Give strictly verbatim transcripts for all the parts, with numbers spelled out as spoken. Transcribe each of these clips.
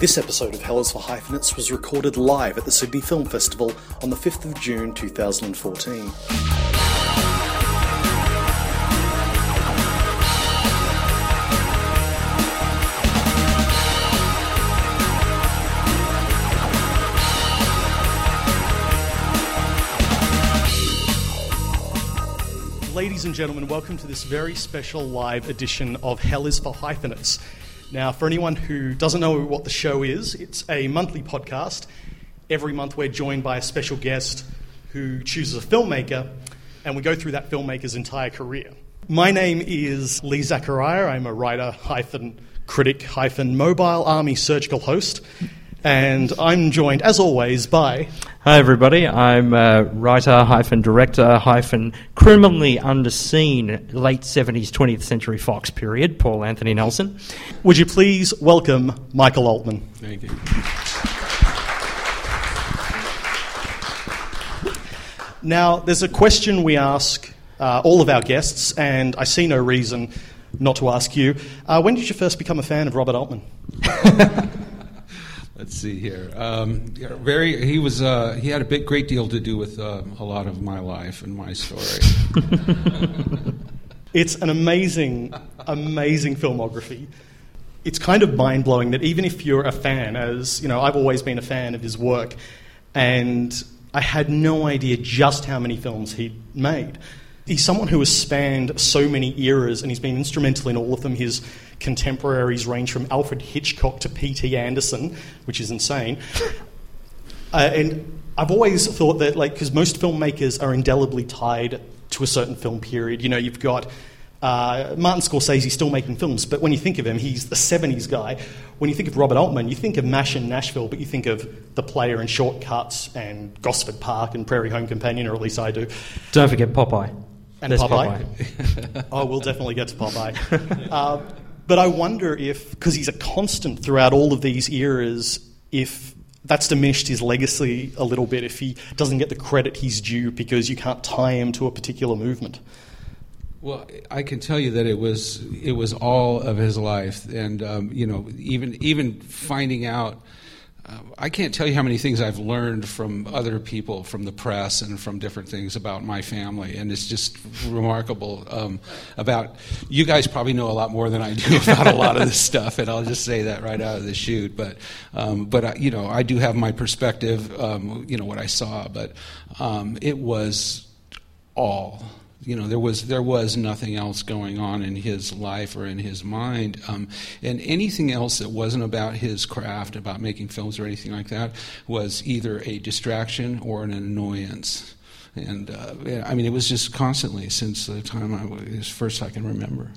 This episode of Hell is for Hyphenates was recorded live at the Sydney Film Festival on the fifth of June two thousand fourteen. Ladies and gentlemen, welcome to this very special live edition of Hell is for Hyphenates. Now, for anyone who doesn't know what the show is, it's a monthly podcast. Every month we're joined by a special guest who chooses a filmmaker, and we go through that filmmaker's entire career. My name is Lee Zachariah. I'm a writer hyphen critic hyphen mobile army surgical host. And I'm joined, as always, by... Hi, everybody. I'm uh, writer, hyphen, director, hyphen, criminally underseen, late seventies, twentieth century Fox period, Paul Anthony Nelson. Would you please welcome Michael Altman. Thank you. Now, there's a question we ask uh, all of our guests, and I see no reason not to ask you. Uh, when did you first become a fan of Robert Altman? Let's see here. Um, very. He was. Uh, he had a big, great deal to do with uh, a lot of my life and my story. It's an amazing, amazing filmography. It's kind of mind blowing that even if you're a fan, as you know, I've always been a fan of his work, and I had no idea just how many films he'd made. He's someone who has spanned so many eras, and he's been instrumental in all of them. His contemporaries range from Alfred Hitchcock to P T Anderson, which is insane. Uh, and I've always thought that, like, because most filmmakers are indelibly tied to a certain film period. You know, you've got uh, Martin Scorsese still making films, but when you think of him, he's the seventies guy. When you think of Robert Altman, you think of MASH and Nashville, but you think of The Player and Shortcuts and Gosford Park and Prairie Home Companion, or at least I do. Don't forget Popeye. And There's Popeye. Popeye. Oh, we'll definitely get to Popeye. Uh, but I wonder if, because he's a constant throughout all of these eras, if that's diminished his legacy a little bit, if he doesn't get the credit he's due because you can't tie him to a particular movement. Well, I can tell you that it was it was all of his life. And, um, you know, even even finding out, I can't tell you how many things I've learned from other people, from the press and from different things about my family, and it's just remarkable um, about, you guys probably know a lot more than I do about a lot of this stuff, and I'll just say that right out of the chute, but, um, but I, you know, I do have my perspective, um, you know, what I saw, but um, it was all... You know, there was there was nothing else going on in his life or in his mind. Um, and anything else that wasn't about his craft, about making films or anything like that, was either a distraction or an annoyance. And, uh, I mean, it was just constantly since the time I was first I can remember.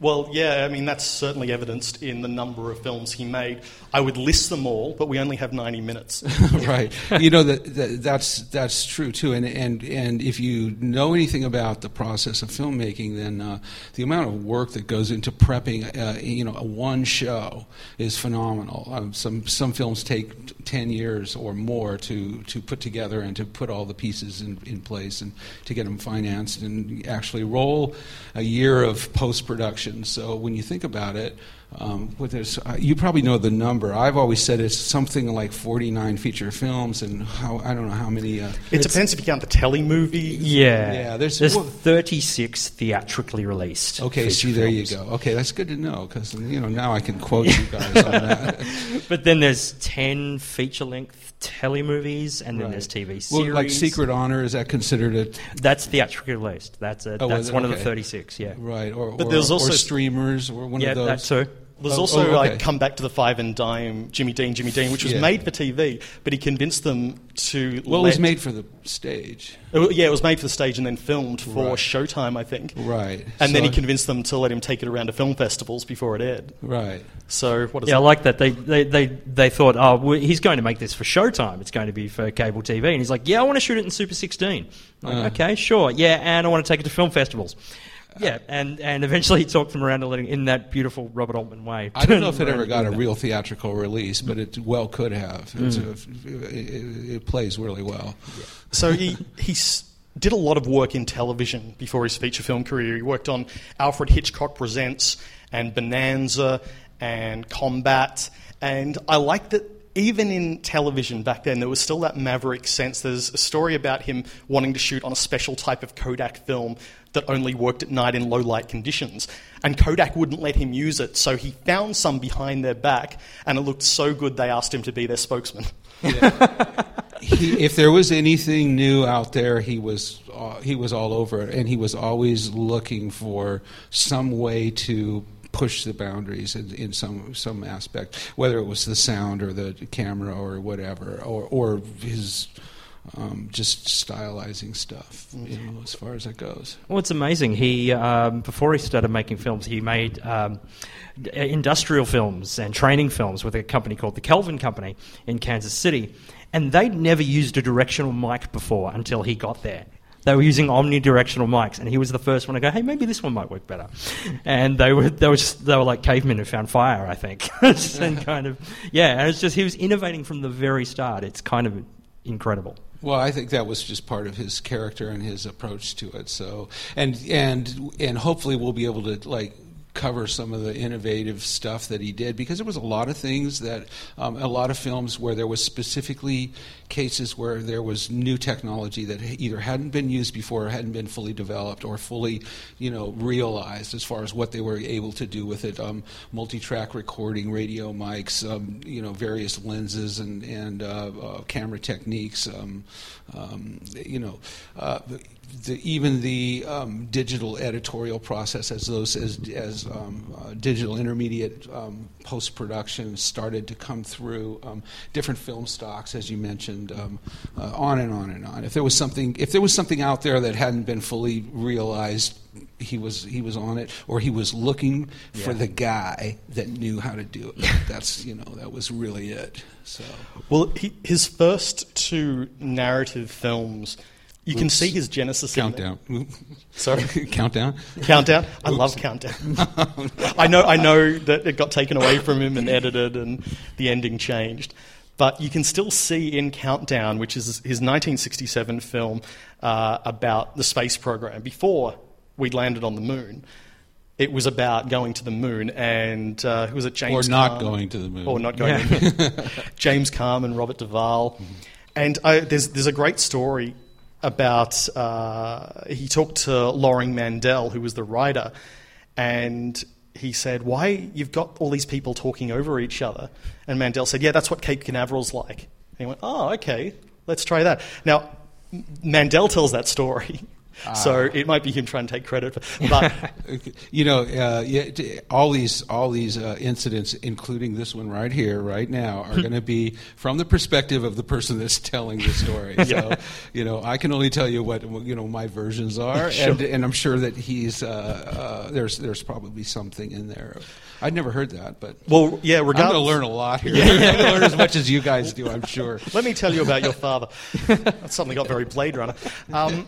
Well, yeah, I mean, that's certainly evidenced in the number of films he made. I would list them all, but we only have ninety minutes. Right. You know, that, that, that's that's true, too. And, and and if you know anything about the process of filmmaking, then uh, the amount of work that goes into prepping, uh, you know, a one show is phenomenal. Um, some some films take ten years or more to, to put together and to put all the pieces in, in place and to get them financed and actually roll a year of post-production. So when you think about it, um, well, there's, uh, you probably know the number. I've always said it's something like forty-nine feature films, and how I don't know how many. Uh, it depends if you count the telly movie. Yeah, yeah. There's, there's well, thirty-six theatrically released. Okay, see, there films. You go. Okay, that's good to know, because you know now I can quote you guys on that. But then there's ten feature-length telly movies, and then right. There's T V series. Well, like Secret Honor, is that considered a? T- that's theatrically released. That's a, oh, that's one okay. of the thirty-six. Yeah, right. Or, but or, there's also or streamers or one yeah, of those. Yeah, that's true. There's oh, also, oh, okay. like, come back to the five and dime, Jimmy Dean, Jimmy Dean, which was yeah. made for T V, but he convinced them to Well, let... it was made for the stage. It, yeah, it was made for the stage and then filmed for right. Showtime, I think. Right. And so then he convinced them to let him take it around to film festivals before it aired. Right. So what is Yeah, that? I like that. They they, they, they thought, oh, well, he's going to make this for Showtime. It's going to be for cable T V. And he's like, yeah, I want to shoot it in Super sixteen. Like, uh. Okay, sure. Yeah, and I want to take it to film festivals. Yeah, and, and eventually he talked them around to letting in that beautiful Robert Altman way. I don't know if it ever got a real theatrical release, but it well could have. It's mm. a, it, it plays really well. Yeah. So he he did a lot of work in television before his feature film career. He worked on Alfred Hitchcock Presents and Bonanza and Combat And I like that even in television back then, there was still that maverick sense. There's a story about him wanting to shoot on a special type of Kodak film that only worked at night in low light conditions. And Kodak wouldn't let him use it, so he found some behind their back, and it looked so good they asked him to be their spokesman. Yeah. He, if there was anything new out there, he was uh, he was all over it, and he was always looking for some way to push the boundaries in, in some some aspect, whether it was the sound or the camera or whatever, or or his um, just stylizing stuff, you know, as far as it goes. Well, it's amazing. He um, before he started making films, he made Um, industrial films and training films with a company called the Kelvin Company in Kansas City, and they'd never used a directional mic before until he got there. They were using omnidirectional mics, and he was the first one to go, hey, maybe this one might work better. And they were they were, just, they were like cavemen who found fire, I think. And kind of, yeah, and it's just he was innovating from the very start. It's kind of incredible. Well, I think that was just part of his character and his approach to it. So, and and and hopefully we'll be able to like cover some of the innovative stuff that he did, because there was a lot of things that, um, a lot of films where there was specifically cases where there was new technology that either hadn't been used before or hadn't been fully developed or fully, you know, realized as far as what they were able to do with it. Um, multi-track recording, radio mics, um, you know, various lenses and, and uh, uh, camera techniques, um, um, you know, uh, The, even the um, digital editorial process, as those as, as um, uh, digital intermediate um, post-production started to come through, um, different film stocks, as you mentioned, um, uh, on and on and on. If there was something, if there was something out there that hadn't been fully realized, he was he was on it, or he was looking yeah. for the guy that knew how to do it. That's you know that was really it. So well, he, his first two narrative films. You Oops. Can see his genesis Countdown. In there. Sorry? Countdown. Countdown. I Oops. Love Countdown. I know I know that it got taken away from him and edited and the ending changed. But you can still see in Countdown, which is his nineteen sixty-seven film uh, about the space program. Before we landed on the moon, it was about going to the moon, and uh, who was it? James Or not Carm, going to the moon. Or not going yeah. to the moon. James Carm and Robert Duvall. Mm-hmm. And uh, there's there's a great story about, uh, he talked to Loring Mandel, who was the writer, and he said, why, you've got all these people talking over each other. And Mandel said, yeah, that's what Cape Canaveral's like. And he went, oh, okay, let's try that. Now, Mandel tells that story, ah. so it might be him trying to take credit for, but you know, uh, yeah, all these, all these uh, incidents, including this one right here, right now, are going to be from the perspective of the person that's telling the story. yeah. So, you know, I can only tell you what you know my versions are, sure. and, and I'm sure that he's uh, uh, there's there's probably something in there. I'd never heard that, but well, yeah, regardless, I'm going to learn a lot here. Yeah. I'm going to learn as much as you guys do, I'm sure. Let me tell you about your father. That suddenly got very Blade Runner, um,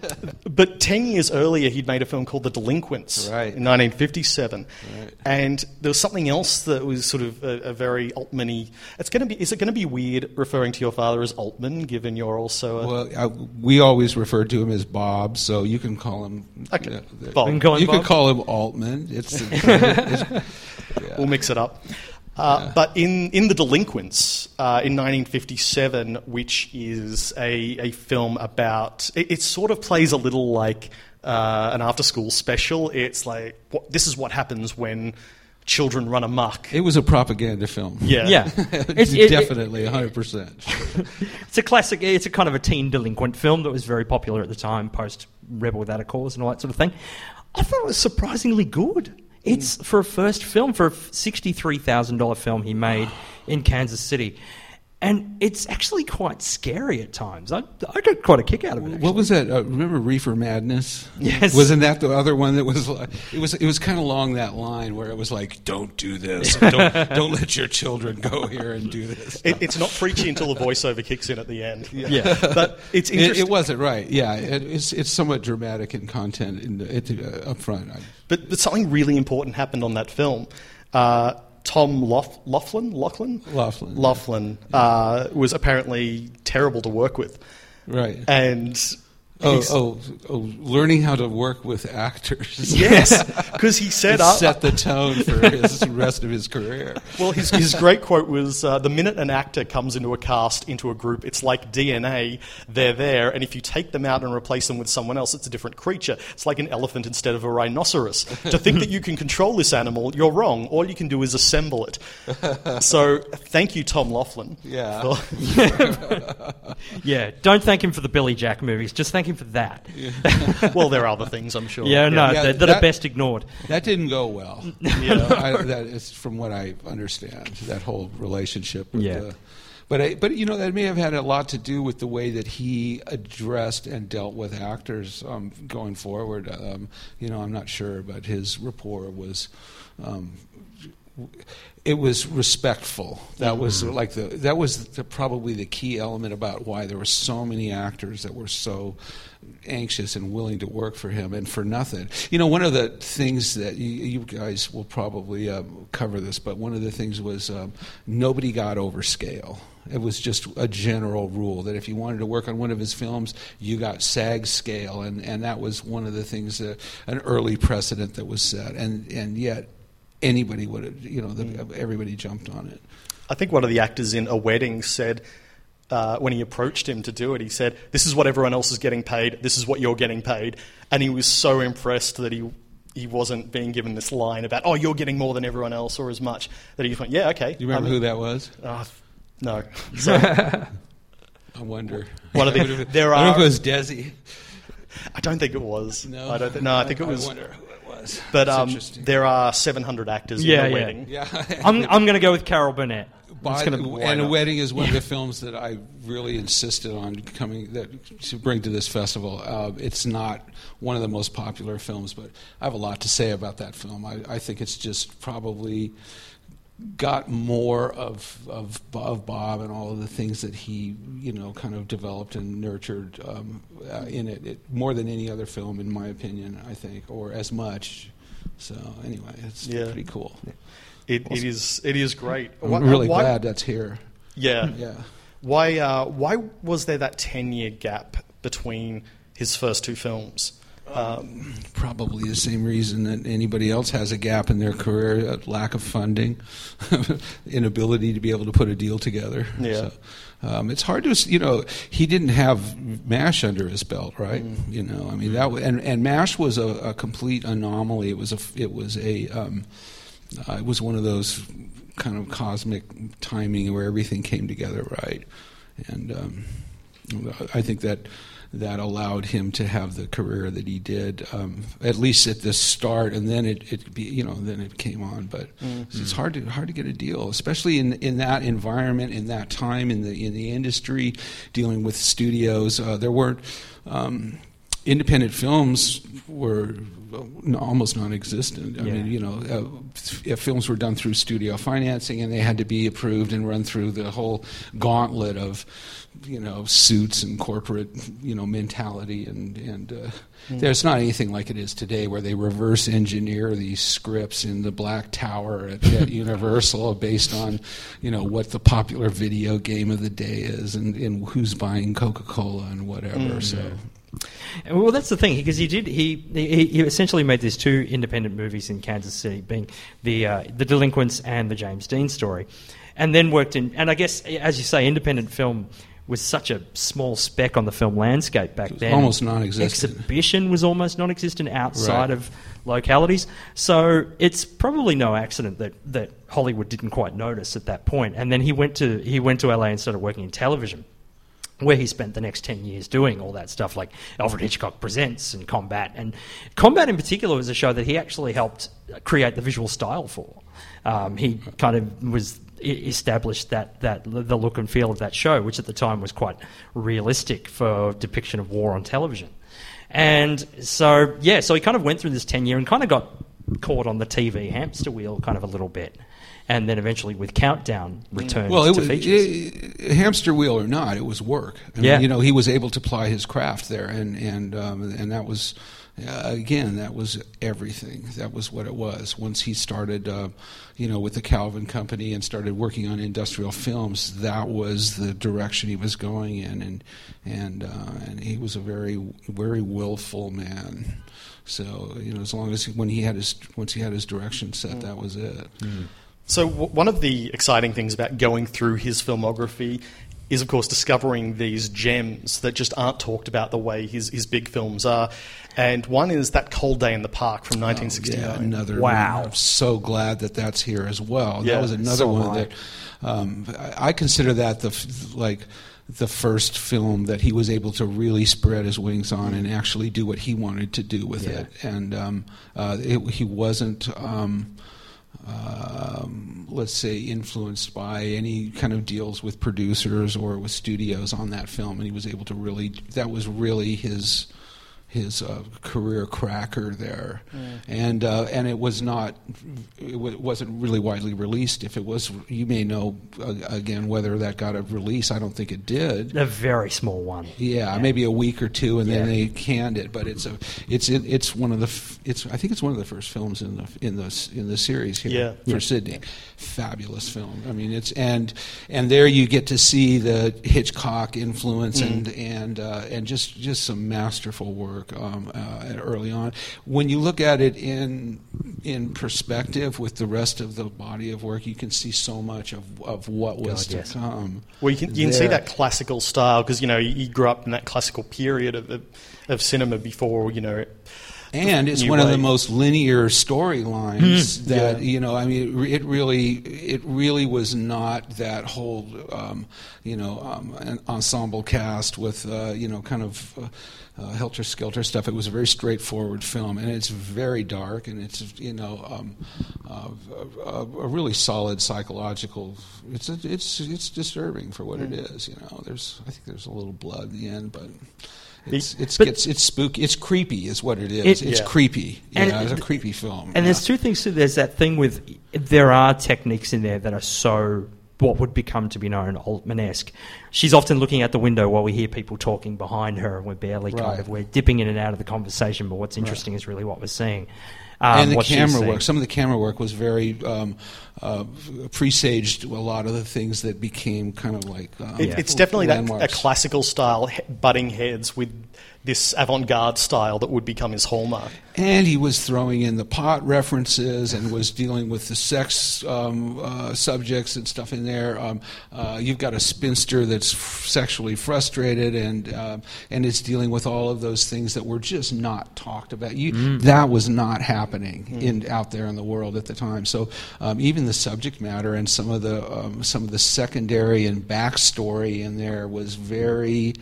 but. Ten years earlier, he'd made a film called The Delinquents right. in nineteen fifty-seven. Right. And there was something else that was sort of a, a very Altman-y. It's going to be, is it going to be weird referring to your father as Altman, given you're also a... Well, I, we always referred to him as Bob, so you can call him... Okay. Uh, the, Bob. You, you Bob? Can call him Altman. It's, it's, yeah. We'll mix it up. Uh, yeah. But in, in The Delinquents uh, in nineteen fifty-seven, which is a, a film about... It, it sort of plays a little like uh, an after-school special. It's like, what, this is what happens when children run amok. It was a propaganda film. Yeah. yeah. it's, it, Definitely, it, it, one hundred percent. It's a classic... It's a kind of a teen delinquent film that was very popular at the time, post-Rebel Without a Cause and all that sort of thing. I thought it was surprisingly good. It's for a first film, for a sixty-three thousand dollars film he made in Kansas City. And it's actually quite scary at times. I, I got quite a kick out of it, actually. What was that? Uh, remember Reefer Madness? Yes. Wasn't that the other one that was like... It was It was kind of along that line where it was like, don't do this. Don't don't let your children go here and do this. It, it's not preachy until the voiceover kicks in at the end. Yeah. yeah. But it's interesting. It, it wasn't, right. Yeah. It, it's it's somewhat dramatic in content in the, it, uh, up front. I, but, but something really important happened on that film. Uh Tom Lough- Laughlin, Laughlin, Laughlin, Laughlin yeah. uh, was apparently terrible to work with, right? And Oh, oh, oh, learning how to work with actors. Yes, because he said, uh, set the tone for his rest of his career. Well, his, his great quote was, uh, the minute an actor comes into a cast, into a group, it's like D N A, they're there, and if you take them out and replace them with someone else, it's a different creature. It's like an elephant instead of a rhinoceros. To think that you can control this animal, you're wrong. All you can do is assemble it. So thank you, Tom Laughlin. Yeah. For... yeah, don't thank him for the Billy Jack movies, just thank him for that. Yeah. Well, there are other things, I'm sure. Yeah, no, yeah, that, that are best ignored. That didn't go well. You know, I, that is from what I understand, that whole relationship. With yeah. the, but, I, but, you know, that may have had a lot to do with the way that he addressed and dealt with actors um, going forward. Um, you know, I'm not sure, but his rapport was... Um, it was respectful. That was like the that was the, probably the key element about why there were so many actors that were so anxious and willing to work for him and for nothing. You know, one of the things that you, you guys will probably um, cover this, but one of the things was um, nobody got over scale. It was just a general rule that if you wanted to work on one of his films, you got SAG scale, and, and that was one of the things, that, an early precedent that was set, and, and yet anybody would have, you know, the, everybody jumped on it. I think one of the actors in A Wedding said, uh, when he approached him to do it, he said, this is what everyone else is getting paid, this is what you're getting paid. And he was so impressed that he he wasn't being given this line about, oh, you're getting more than everyone else or as much, that he just went, yeah, okay. Do you remember I mean, who that was? Uh, no. So, I wonder. One of the, there are, I don't know if it was Desi. I don't think it was. No, I don't th- no, I think it was... I wonder. But um, there are seven hundred actors yeah, in A yeah. Wedding. Yeah. I'm, I'm going to go with Carol Burnett. By the, and A Wedding is one yeah. of the films that I really insisted on coming that, to bring to this festival. Uh, it's not one of the most popular films, but I have a lot to say about that film. I, I think it's just probably got more of, of of Bob and all of the things that he, you know, kind of developed and nurtured um, uh, in it, it more than any other film, in my opinion, I think, or as much. So anyway, it's yeah. pretty cool. It, awesome. it is it is great. I'm what, really why, glad that's here. Yeah, yeah. Why uh, why was there that ten year gap between his first two films? Um, Probably the same reason that anybody else has a gap in their career, a lack of funding, inability to be able to put a deal together. Yeah. So, um, it's hard to, you know, he didn't have MASH under his belt, right? Mm. You know, I mean, that was, and, and MASH was a, a complete anomaly. It was a, it was a, um, uh, it was one of those kind of cosmic timing where everything came together, right? And um, I think that that allowed him to have the career that he did, um, at least at the start, and then it, it be, you know, then it came on. But mm-hmm. it's hard to hard to get a deal, especially in, in that environment, in that time, in the in the industry, dealing with studios. Uh, there weren't um, independent films were almost non-existent. I yeah. mean, you know, uh, films were done through studio financing, and they had to be approved and run through the whole gauntlet of, you know, suits and corporate, you know, mentality. And, and uh, mm. there's not anything like it is today where they reverse engineer these scripts in the Black Tower at, at Universal based on, you know, what the popular video game of the day is and, and who's buying Coca-Cola and whatever. Mm. So. Well, that's the thing, because he did. He, he he essentially made these two independent movies in Kansas City, being the uh, the Delinquents and the James Dean Story, and then worked in. And I guess, as you say, independent film was such a small speck on the film landscape back then. Almost non-existent. Exhibition was almost non-existent outside right. of localities. So it's probably no accident that, that Hollywood didn't quite notice at that point. And then he went to he went to L A and started working in television, where he spent the next ten years doing all that stuff like Alfred Hitchcock Presents and Combat. And Combat in particular was a show that he actually helped create the visual style for. Um, he kind of was established that, that the look and feel of that show, which at the time was quite realistic for depiction of war on television. And so, yeah, so he kind of went through this ten-year and kind of got caught on the T V hamster wheel kind of a little bit. And then eventually with Countdown returned well, it to was, features. It, hamster wheel or not, it was work. I yeah. mean, you know, he was able to ply his craft there, and and um, and that was uh, again, that was everything. That was what it was. Once he started, uh, you know, with the Calvin Company and started working on industrial films, that was the direction he was going in, and and uh, and he was a very, very willful man. So, you know, as long as he, when he had his once he had his direction set, mm. that was it. Mm. So w- one of the exciting things about going through his filmography is, of course, discovering these gems that just aren't talked about the way his, his big films are. And one is That Cold Day in the Park from nineteen sixty-nine. Oh, yeah, another wow. One. I'm so glad that that's here as well. Yeah, that was another so one right. that um, I consider that the like the first film that he was able to really spread his wings on and actually do what he wanted to do with yeah. it. And um, uh, it, he wasn't... Um, Um, let's say influenced by any kind of deals with producers or with studios on that film, and he was able to really, that was really his his uh, career cracker there. Yeah. And uh, and it was not, it w- wasn't really widely released. If it was, you may know, uh, again, whether that got a release. I don't think it did. A very small one. Yeah, yeah. Maybe a week or two, and yeah. then they canned it. But it's a, it's it, it's one of the, f- it's I think it's one of the first films in the in the in the series here yeah. for yeah. Sydney. Fabulous film. I mean, it's and and there you get to see the Hitchcock influence mm. and and uh, and just just some masterful work. Um, uh, early on, when you look at it in in perspective with the rest of the body of work, you can see so much of, of what was God, to yes. come. Well, you can you there. can see that classical style because you know he grew up in that classical period of of, of cinema before you know. And it's one way. of the most linear storylines mm, that yeah. you know. I mean, it, it really, it really was not that whole, um, you know, um, an ensemble cast with, uh, you know, kind of uh, uh, helter-skelter stuff. It was a very straightforward film, and it's very dark, and it's you know, um, uh, a, a really solid psychological. It's a, it's it's disturbing for what mm. it is. You know, there's I think there's a little blood in the end, but. It's it's but, gets, it's spooky. It's creepy, is what it is. It, it's yeah. creepy. You know, it's a creepy film. And yeah. there's two things too. There's that thing with there are techniques in there that are so what would become to be known Altman-esque. She's often looking out the window while we hear people talking behind her, and we're barely right. kind of we're dipping in and out of the conversation. But what's interesting right. is really what we're seeing. Um, and the camera work. Some of the camera work was very um, uh, presaged a lot of the things that became kind of like um, it, it's definitely landmarks. that a classical style he- butting heads with this avant-garde style that would become his hallmark. And he was throwing in the pot references and was dealing with the sex um, uh, subjects and stuff in there. Um, uh, you've got a spinster that's f- sexually frustrated and uh, and is dealing with all of those things that were just not talked about. You, mm. That was not happening mm. in out there in the world at the time. So um, even the subject matter and some of the um, some of the secondary and backstory in there was very.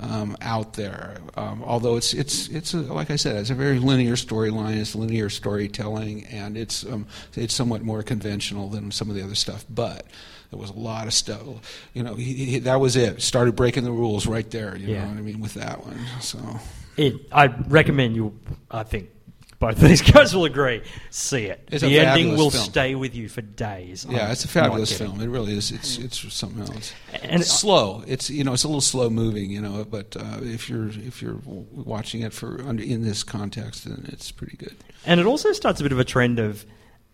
Um, out there, um, although it's it's it's a, like I said, it's a very linear storyline. It's linear storytelling, and it's um, it's somewhat more conventional than some of the other stuff. But there was a lot of stuff. You know, he, he, that was it. Started breaking the rules right there. You yeah. know what I mean with that one. So, it, I recommend you. I think. Both of these guys will agree. See it. It's the ending will film. stay with you for days. Yeah, I'm it's a fabulous film. It really is. It's it's something else. And it's I, slow. It's you know it's a little slow moving. You know, but uh, if you're if you're watching it for under, in this context, then it's pretty good. And it also starts a bit of a trend of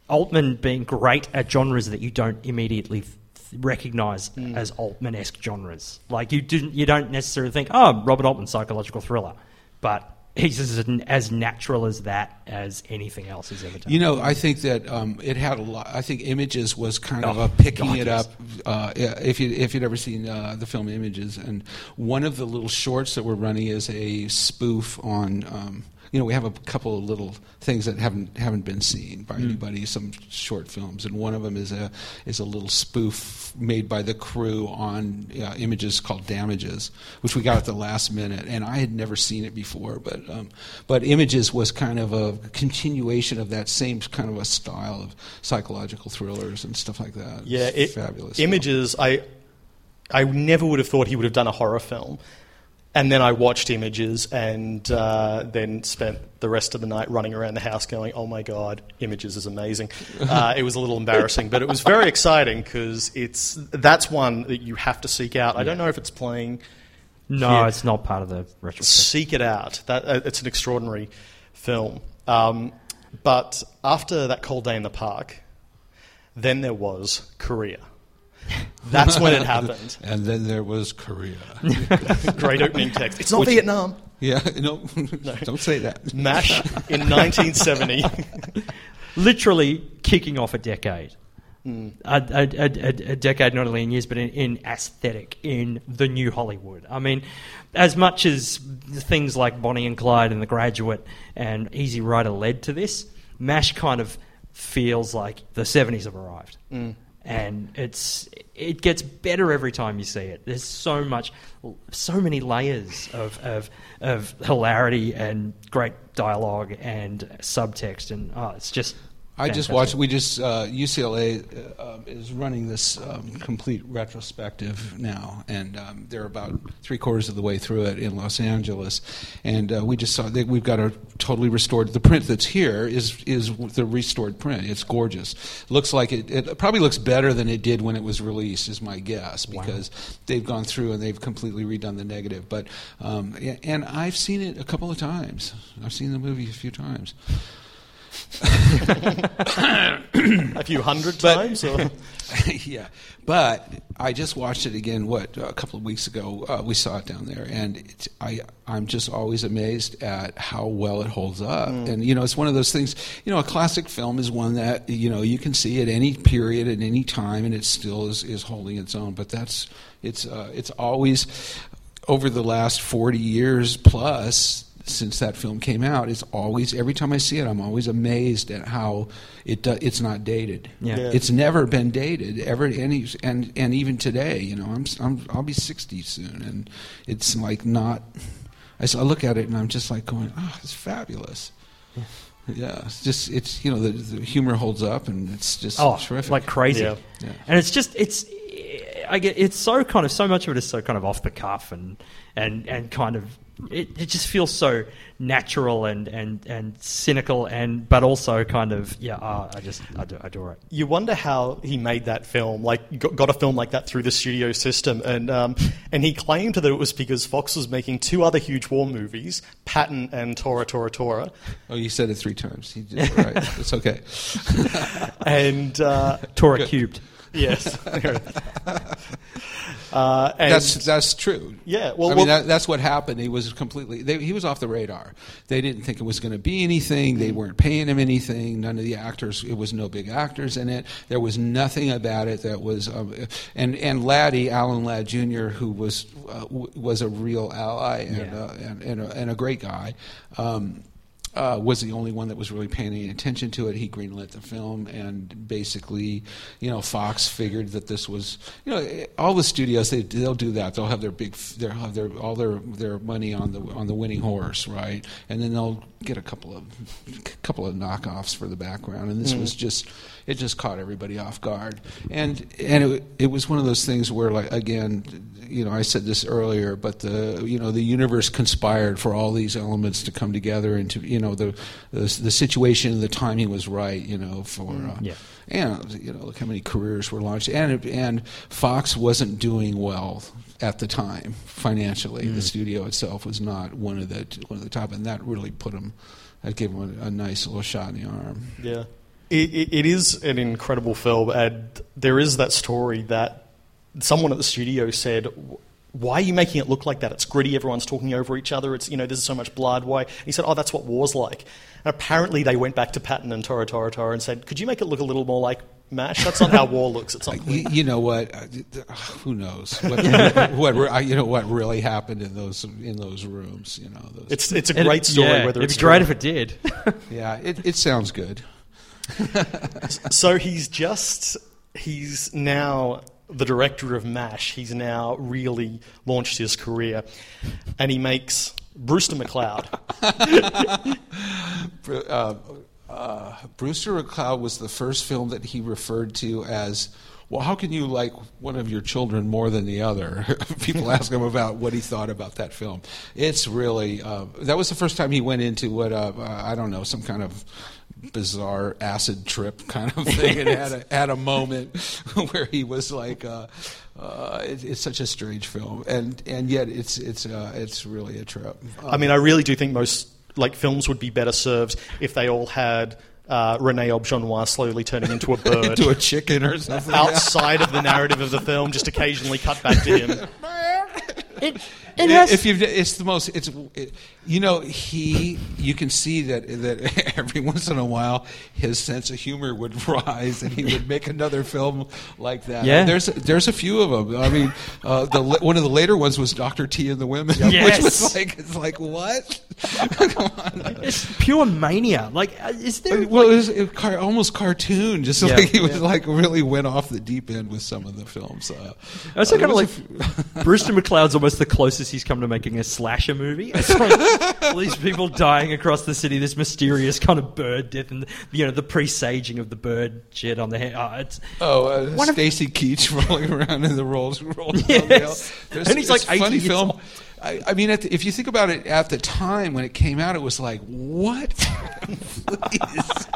Altman being great at genres that you don't immediately recognise mm. as Altman-esque genres. Like you didn't you don't necessarily think, oh, Robert Altman psychological thriller, but he's as, as natural as that as anything else he's ever done. You know, I think that um, it had a lot. I think Images was kind oh, of a picking God, it yes. up. Uh, if you if you'd ever seen uh, the film Images, and one of the little shorts that we're running is a spoof on. Um, you know, we have a couple of little things that haven't haven't been seen by mm. anybody. Some short films, and one of them is a is a little spoof made by the crew on uh, Images called Damages, which we got at the last minute, and I had never seen it before. But um, but Images was kind of a continuation of that same kind of a style of psychological thrillers and stuff like that. Yeah, it's it, fabulous. Images, film. I I never would have thought he would have done a horror film. And then I watched Images and uh, then spent the rest of the night running around the house going, oh, my God, Images is amazing. Uh, it was a little embarrassing, but it was very exciting because it's that's one that you have to seek out. I don't know if it's playing No, yeah. It's not part of the retrospective. Seek it out. That uh, it's an extraordinary film. Um, but after that cold day in the park, then there was Korea. That's when it happened. And then there was Korea. Great opening text. It's not Which, Vietnam. Yeah, no, no, don't say that. MASH in nineteen seventy. Literally kicking off a decade. Mm. A, a, a, a decade not only in years, but in, in aesthetic, in the new Hollywood. I mean, as much as things like Bonnie and Clyde and The Graduate and Easy Rider led to this, MASH kind of feels like the seventies have arrived. Mm. And it's it gets better every time you see it. There's so much, so many layers of of, of hilarity and great dialogue and subtext, and oh, it's just. Fantastic. I just watched. We just uh, U C L A uh, is running this um, complete retrospective now, and um, they're about three quarters of the way through it in Los Angeles, and uh, we just saw that we've got a totally restored. The print that's here is is the restored print. It's gorgeous. Looks like it. It probably looks better than it did when it was released, is my guess, because wow. They've gone through and they've completely redone the negative. But um, and I've seen it a couple of times. I've seen the movie a few times. A few hundred but, times, or? Yeah. But I just watched it again. What a couple of weeks ago, uh, we saw it down there, and it's, I I'm just always amazed at how well it holds up. Mm. And you know, it's one of those things. You know, a classic film is one that you know you can see at any period, at any time, and it still is, is holding its own. But that's it's uh, it's always over the last forty years plus. Since that film came out, it's always every time I see it, I'm always amazed at how it do, it's not dated. Yeah. Yeah. It's never been dated ever. Any and and even today, you know, I'm, I'm I'll be sixty soon, and it's like not. I look at it and I'm just like going, ah, oh, it's fabulous. Yeah. Yeah, it's just it's you know the, the humor holds up and it's just oh, terrific, like crazy. Yeah. Yeah. And it's just it's. I get it's so kind of so much of it is so kind of off the cuff and and, and kind of it, it just feels so natural and, and, and cynical and but also kind of yeah uh, I just I adore it. You wonder how he made that film like got, got a film like that through the studio system and um, and he claimed that it was because Fox was making two other huge war movies, Patton and Tora Tora Tora. Oh, you said it three times. He did it right. It's okay. And uh, Tora Good. Cubed. Yes. uh, and that's that's true. Yeah. Well, I mean, well, that, that's what happened. He was completely. They, he was off the radar. They didn't think it was going to be anything. They weren't paying him anything. None of the actors. It was no big actors in it. There was nothing about it that was. Um, and and Laddie, Alan Ladd Junior, who was uh, w- was a real ally and yeah. uh, and and a, and a great guy. Um, Uh, was the only one that was really paying any attention to it. He greenlit the film, and basically, you know, Fox figured that this was, you know, all the studios they they'll do that. They'll have their big, they'll have their all their, their money on the on the winning horse, right? And then they'll get a couple of couple of knockoffs for the background. And this mm. was just, it just caught everybody off guard. And and it it was one of those things where, like again, you know, I said this earlier, but the you know the universe conspired for all these elements to come together and to you know. The, the the situation, the timing was right, you know. For uh, yeah. and you know, look how many careers were launched, and and Fox wasn't doing well at the time financially. Mm. The studio itself was not one of the one of the top, and that really put him. That gave him a, a nice little shot in the arm. Yeah, it, it, it is an incredible film, and there is that story that someone at the studio said. Why are you making it look like that? It's gritty. Everyone's talking over each other. It's you know, there's so much blood. Why? And he said, oh, that's what war's like. And apparently, they went back to Patton and Tora Tora Tora and said, could you make it look a little more like MASH? That's not how war looks. It's not. You, you know what? Who knows? What, what, what you know? What really happened in those in those rooms? You know, those it's it's a great it, story. Yeah, whether it'd it's be great if it did. Yeah, it it sounds good. So he's just he's now. The director of MASH, he's now really launched his career, and he makes Brewster McCloud. uh, uh, Brewster McCloud was the first film that he referred to as, well, how can you like one of your children more than the other? People ask him about what he thought about that film. It's really, uh, that was the first time he went into what, uh, uh, I don't know, some kind of bizarre acid trip kind of thing, and had a, had a moment where he was like, uh, uh, it, "It's such a strange film," and and yet it's it's uh, it's really a trip. Um, I mean, I really do think most like films would be better served if they all had uh, Rene Auberjonois slowly turning into a bird, into a chicken or something outside of the narrative of the film, just occasionally cut back to him. It, it has if you've, it's the most. It's it, you know he. You can see that that every once in a while his sense of humor would rise, and he would make another film like that. Yeah. And there's there's a few of them. I mean, uh, the one of the later ones was Doctor T and the Women, yes. which was like it's like what? Come on, it's pure mania. Like, is there? Well, like, it was it, car, almost cartoon. Just yeah, like he was yeah. like really went off the deep end with some of the films. Uh, also uh, kind of like f- Brewster McCloud's almost the closest he's come to making a slasher movie. It's like all these people dying across the city, this mysterious kind of bird death, and you know the presaging of the bird shit on the head. Oh, it's oh uh, Stacy of... Keach rolling around in the Rolls Royce. Yes. And he's like eighty funny years film. Old. I, I mean, at the, if you think about it, at the time when it came out, it was like, what? At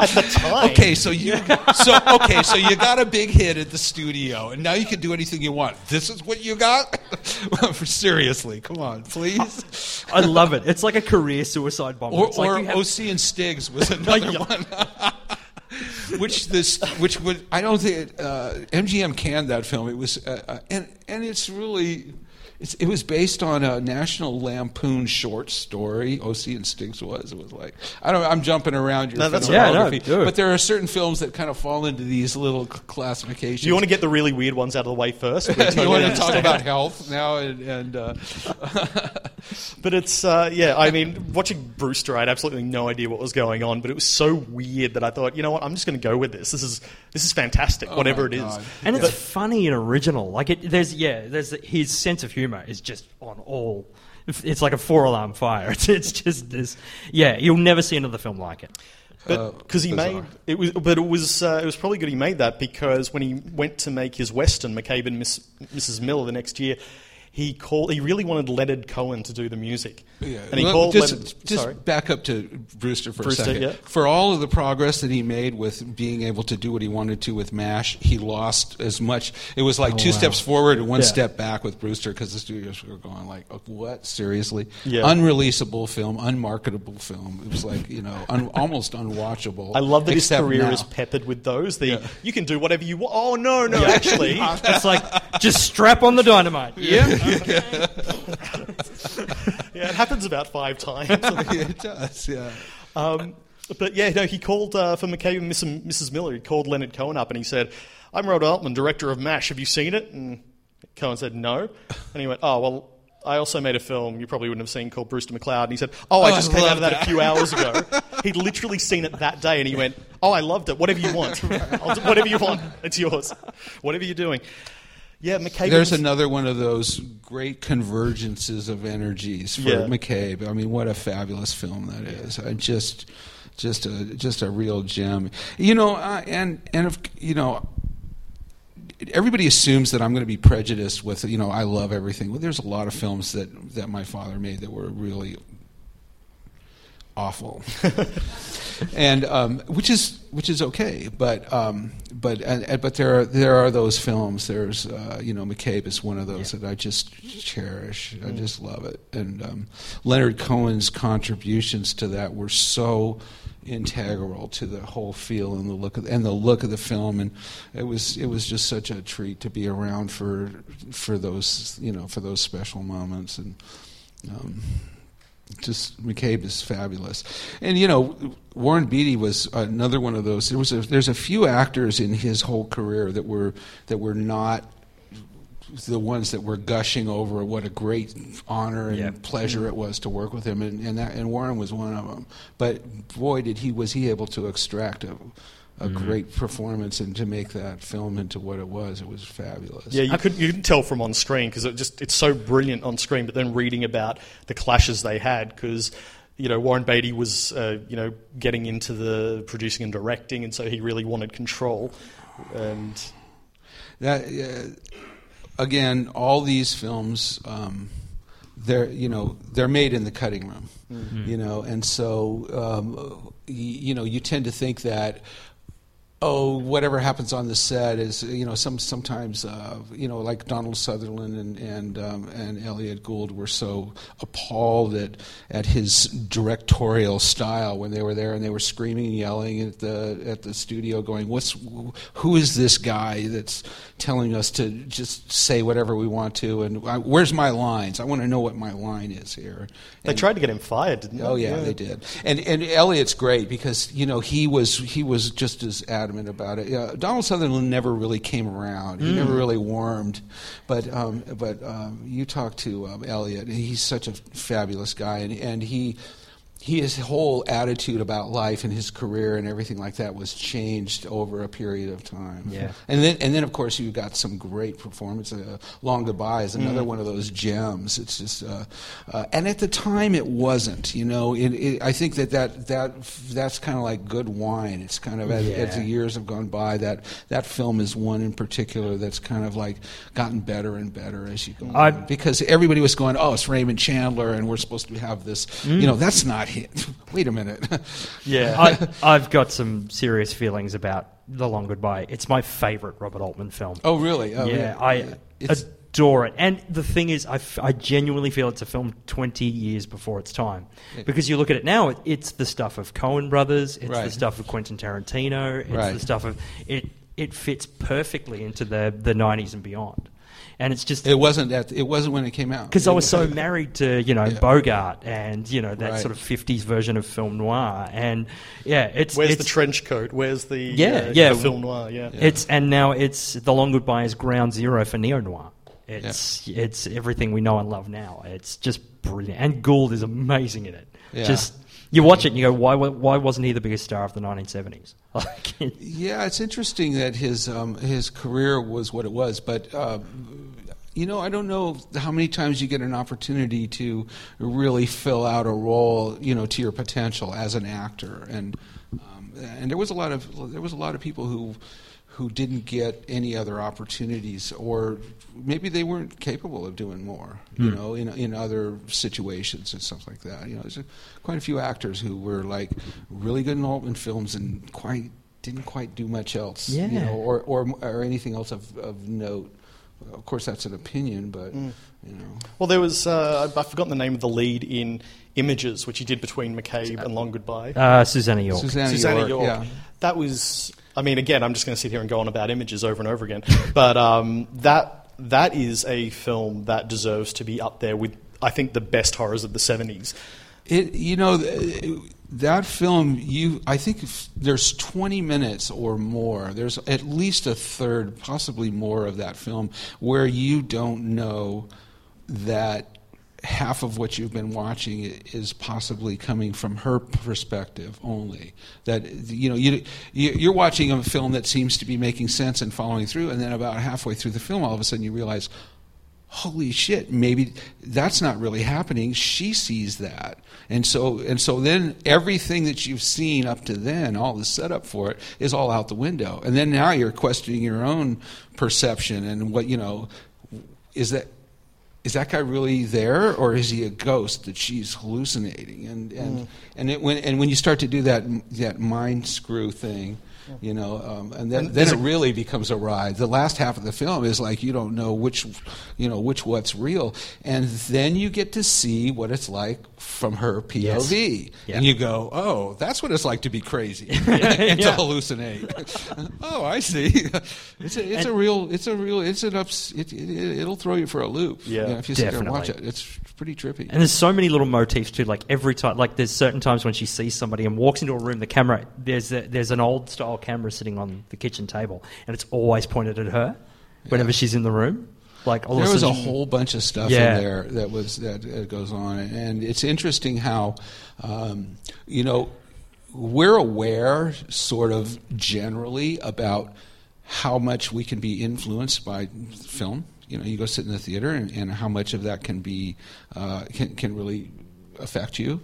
the time, okay, so you, so okay, so you got a big hit at the studio, and now you can do anything you want. This is what you got? Seriously, come on, please. I love it. It's like a career suicide bomber. Or, or like have... O C and Stiggs was another one. Which this, which would I don't think uh, M G M canned that film. It was, uh, uh, and and it's really. It was based on a National Lampoon short story. O C and Stinks was. It was like I don't. I'm jumping around your no, that's filmography, yeah, no, but there are certain films that kind of fall into these little classifications. Do you want to get the really weird ones out of the way first? Do totally you want to talk about Health now? And, and uh, but it's uh, yeah. I mean, watching Brewster, I had absolutely no idea what was going on, but it was so weird that I thought, you know what, I'm just going to go with this. This is this is fantastic. Oh whatever it is, and yeah. it's funny and original. Like it, there's yeah, there's his sense of humor. Is just on all. It's like a four-alarm fire. It's, it's just this. Yeah, you'll never see another film like it. But because uh, he bizarre. made it was, but it was uh, it was probably good he made that because when he went to make his western McCabe and Miss, Missus Miller the next year, he called. He really wanted Leonard Cohen to do the music. Yeah, and he well, called. Just, Leonard, just sorry. back up to Brewster for Brewster, a second. Yeah. For all of the progress that he made with being able to do what he wanted to with MASH, he lost as much. It was like oh, two wow. steps forward and one yeah. step back with Brewster because the studios were going like, oh, "What? Seriously? Yeah. Unreleasable film, unmarketable film." It was like you know, un- almost unwatchable. I love that his career now. is peppered with those. The yeah. you can do whatever you want. Oh no, no, yeah. actually, it's like just strap on the dynamite. Yeah. yeah. Okay. Yeah, it happens about five times. Yeah, it does, yeah. Um, but yeah, no, he called uh, for McCabe and Missus Miller. He called Leonard Cohen up and he said, "I'm Robert Altman, director of MASH. Have you seen it?" And Cohen said, "No." And he went, "Oh, well, I also made a film you probably wouldn't have seen called Brewster McCloud." And he said, "Oh, I just oh, I came out of that, that a few hours ago." He'd literally seen it that day and he went, "Oh, I loved it. Whatever you want. I'll do whatever you want. It's yours. Whatever you're doing." Yeah, McCabe. There's another one of those great convergences of energies for yeah. McCabe. I mean, what a fabulous film that is! I just, just a just a real gem. You know, uh, and and if, you know, everybody assumes that I'm going to be prejudiced with you know I love everything. Well, there's a lot of films that that my father made that were really awful, and um, which is which is okay, but um, but and, but there are there are those films. There's uh, you know McCabe is one of those yeah. that I just cherish. Mm. I just love it, and um, Leonard Cohen's contributions to that were so integral to the whole feel and the look of, and the look of the film, and it was it was just such a treat to be around for for those you know for those special moments and. Um, Just McCabe is fabulous, and you know Warren Beatty was another one of those. There was a, there's a few actors in his whole career that were that were not the ones that were gushing over what a great honor and yep. pleasure it was to work with him, and and, that, and Warren was one of them. But boy, did he was he able to extract a, a mm-hmm. great performance and to make that film into what it was. It was fabulous. Yeah, you couldn't you couldn't tell from on screen because it just it's so brilliant on screen. But then reading about the clashes they had because you know Warren Beatty was uh, you know getting into the producing and directing, and so he really wanted control. And that uh, again, all these films. Um, they're you know they're made in the cutting room, mm-hmm. you know, and so um, y- you know you tend to think that, oh, whatever happens on the set is, you know, some sometimes, uh, you know, like Donald Sutherland and and, um, and Elliot Gould were so appalled at at his directorial style when they were there, and they were screaming and yelling at the at the studio, going, "What's who is this guy that's telling us to just say whatever we want to? And I, where's my lines? I want to know what my line is here." And they tried to get him fired, didn't they? Oh yeah, yeah, they did. And and Elliot's great because you know he was he was just as adamant about it. Uh, Donald Sutherland never really came around. He mm. never really warmed. But um, but um, you talk to um, Elliot. He's such a fabulous guy, and and he he his whole attitude about life and his career and everything like that was changed over a period of time. Yeah. And then and then of course you've got some great performances. Uh, Long Goodbye is another mm. one of those gems. It's just uh, uh, and at the time it wasn't. You know, it, it, I think that, that, that that's kind of like good wine. It's kind of as, yeah. as the years have gone by, that that film is one in particular that's kind of like gotten better and better as you go I, on, because everybody was going, oh, it's Raymond Chandler, and we're supposed to have this. Mm. You know, that's not. Wait a minute. Yeah, I, I've got some serious feelings about The Long Goodbye. It's my favourite Robert Altman film. Oh, really? Oh, yeah, yeah, I it's... adore it. And the thing is, I, f- I genuinely feel it's a film twenty years before its time. It, because you look at it now, it, it's the stuff of Coen Brothers, it's right. the stuff of Quentin Tarantino, it's right. the stuff of... It It fits perfectly into the, the nineties and beyond. And it's just... It wasn't that, it wasn't when it came out. Because I was so married to, you know, yeah. Bogart and, you know, that right. sort of fifties version of film noir. And, yeah, it's... Where's it's, the trench coat? Where's the, yeah, uh, yeah. the film noir? Yeah. yeah. It's And now it's... The Long Goodbye is ground zero for neo-noir. It's yeah. it's everything we know and love now. It's just brilliant. And Gould is amazing in it. Yeah. Just... You watch it and you go, why why wasn't he the biggest star of the nineteen seventies? Like, yeah, it's interesting that his um, his career was what it was, but uh, you know, I don't know how many times you get an opportunity to really fill out a role, you know, to your potential as an actor, and um, and there was a lot of there was a lot of people who. who didn't get any other opportunities, or maybe they weren't capable of doing more, you mm. know, in in other situations and stuff like that. You know, there's a, quite a few actors who were like really good in Altman films and quite didn't quite do much else, yeah. you know, or, or or anything else of, of note. Of course, that's an opinion, but mm. you know. Well, there was uh, I've forgotten the name of the lead in Images, which he did between McCabe uh, and Long Goodbye. Uh, Susanna York. Susanna, Susanna York. York. Yeah. That was. I mean, again, I'm just going to sit here and go on about Images over and over again. But um, that that is a film that deserves to be up there with, I think, the best horrors of the seventies. It, you know, that film, you I think if there's twenty minutes or more. There's at least a third, possibly more, of that film where you don't know that half of what you've been watching is possibly coming from her perspective only. That you know you you're watching a film that seems to be making sense and following through, and then about halfway through the film, all of a sudden you realize, holy shit, maybe that's not really happening. She sees that, and so and so then everything that you've seen up to then, all the setup for it, is all out the window, and then now you're questioning your own perception and what you know is that. Is that guy really there, or is he a ghost that she's hallucinating? And and mm. and it, when and when you start to do that that mind screw thing, yeah. you know, um, and then, and then it really becomes a ride. The last half of the film is like you don't know which, you know, which what's real, and then you get to see what it's like from her P O V, yes. yeah. and you go, oh, that's what it's like to be crazy and yeah. to hallucinate. Oh, I see. It's a it's and, a real it's a real it's an ups it, it, it it'll throw you for a loop. Yeah. Yeah, if you sit there and watch it, it's pretty trippy. And there's so many little motifs too. Like every time, like there's certain times when she sees somebody and walks into a room. The camera, there's a, there's an old style camera sitting on the kitchen table, and it's always pointed at her whenever yeah. she's in the room. Like all there was a whole bunch of stuff yeah. in there that was that, that goes on, and it's interesting how, um, you know, we're aware sort of generally about how much we can be influenced by film. You know, you go sit in the theater, and, and how much of that can be uh, can can really affect you.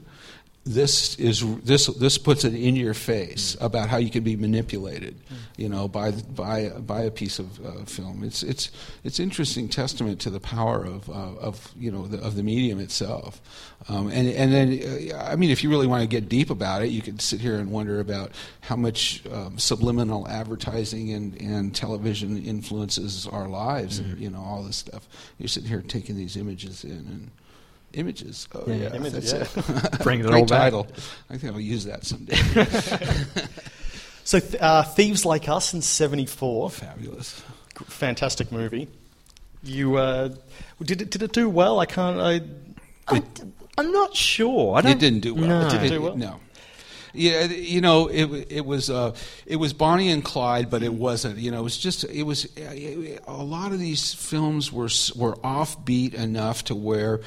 this is this this puts it in your face mm. about how you can be manipulated, mm. you know, by by by a piece of uh, film. It's it's it's interesting testament to the power of uh, of you know the, of the medium itself. Um, and and then uh, I mean, if you really want to get deep about it, you could sit here and wonder about how much um, subliminal advertising and, and television influences our lives, mm. and you know all this stuff. You're sitting here taking these images in and. Images. Oh yeah, yeah. Images, that's yeah. It. Bring it all back. Title. I think I'll use that someday. So, th- uh, Thieves Like Us in seventy-four. Fabulous, G- fantastic movie. You uh, did it? Did it do well? I can't. I. I I'm not sure. I don't, it didn't do well. No. It didn't do well. No. Yeah, you know, it it was uh, it was Bonnie and Clyde, but it wasn't. You know, it was just it was it, a lot of these films were were offbeat enough to where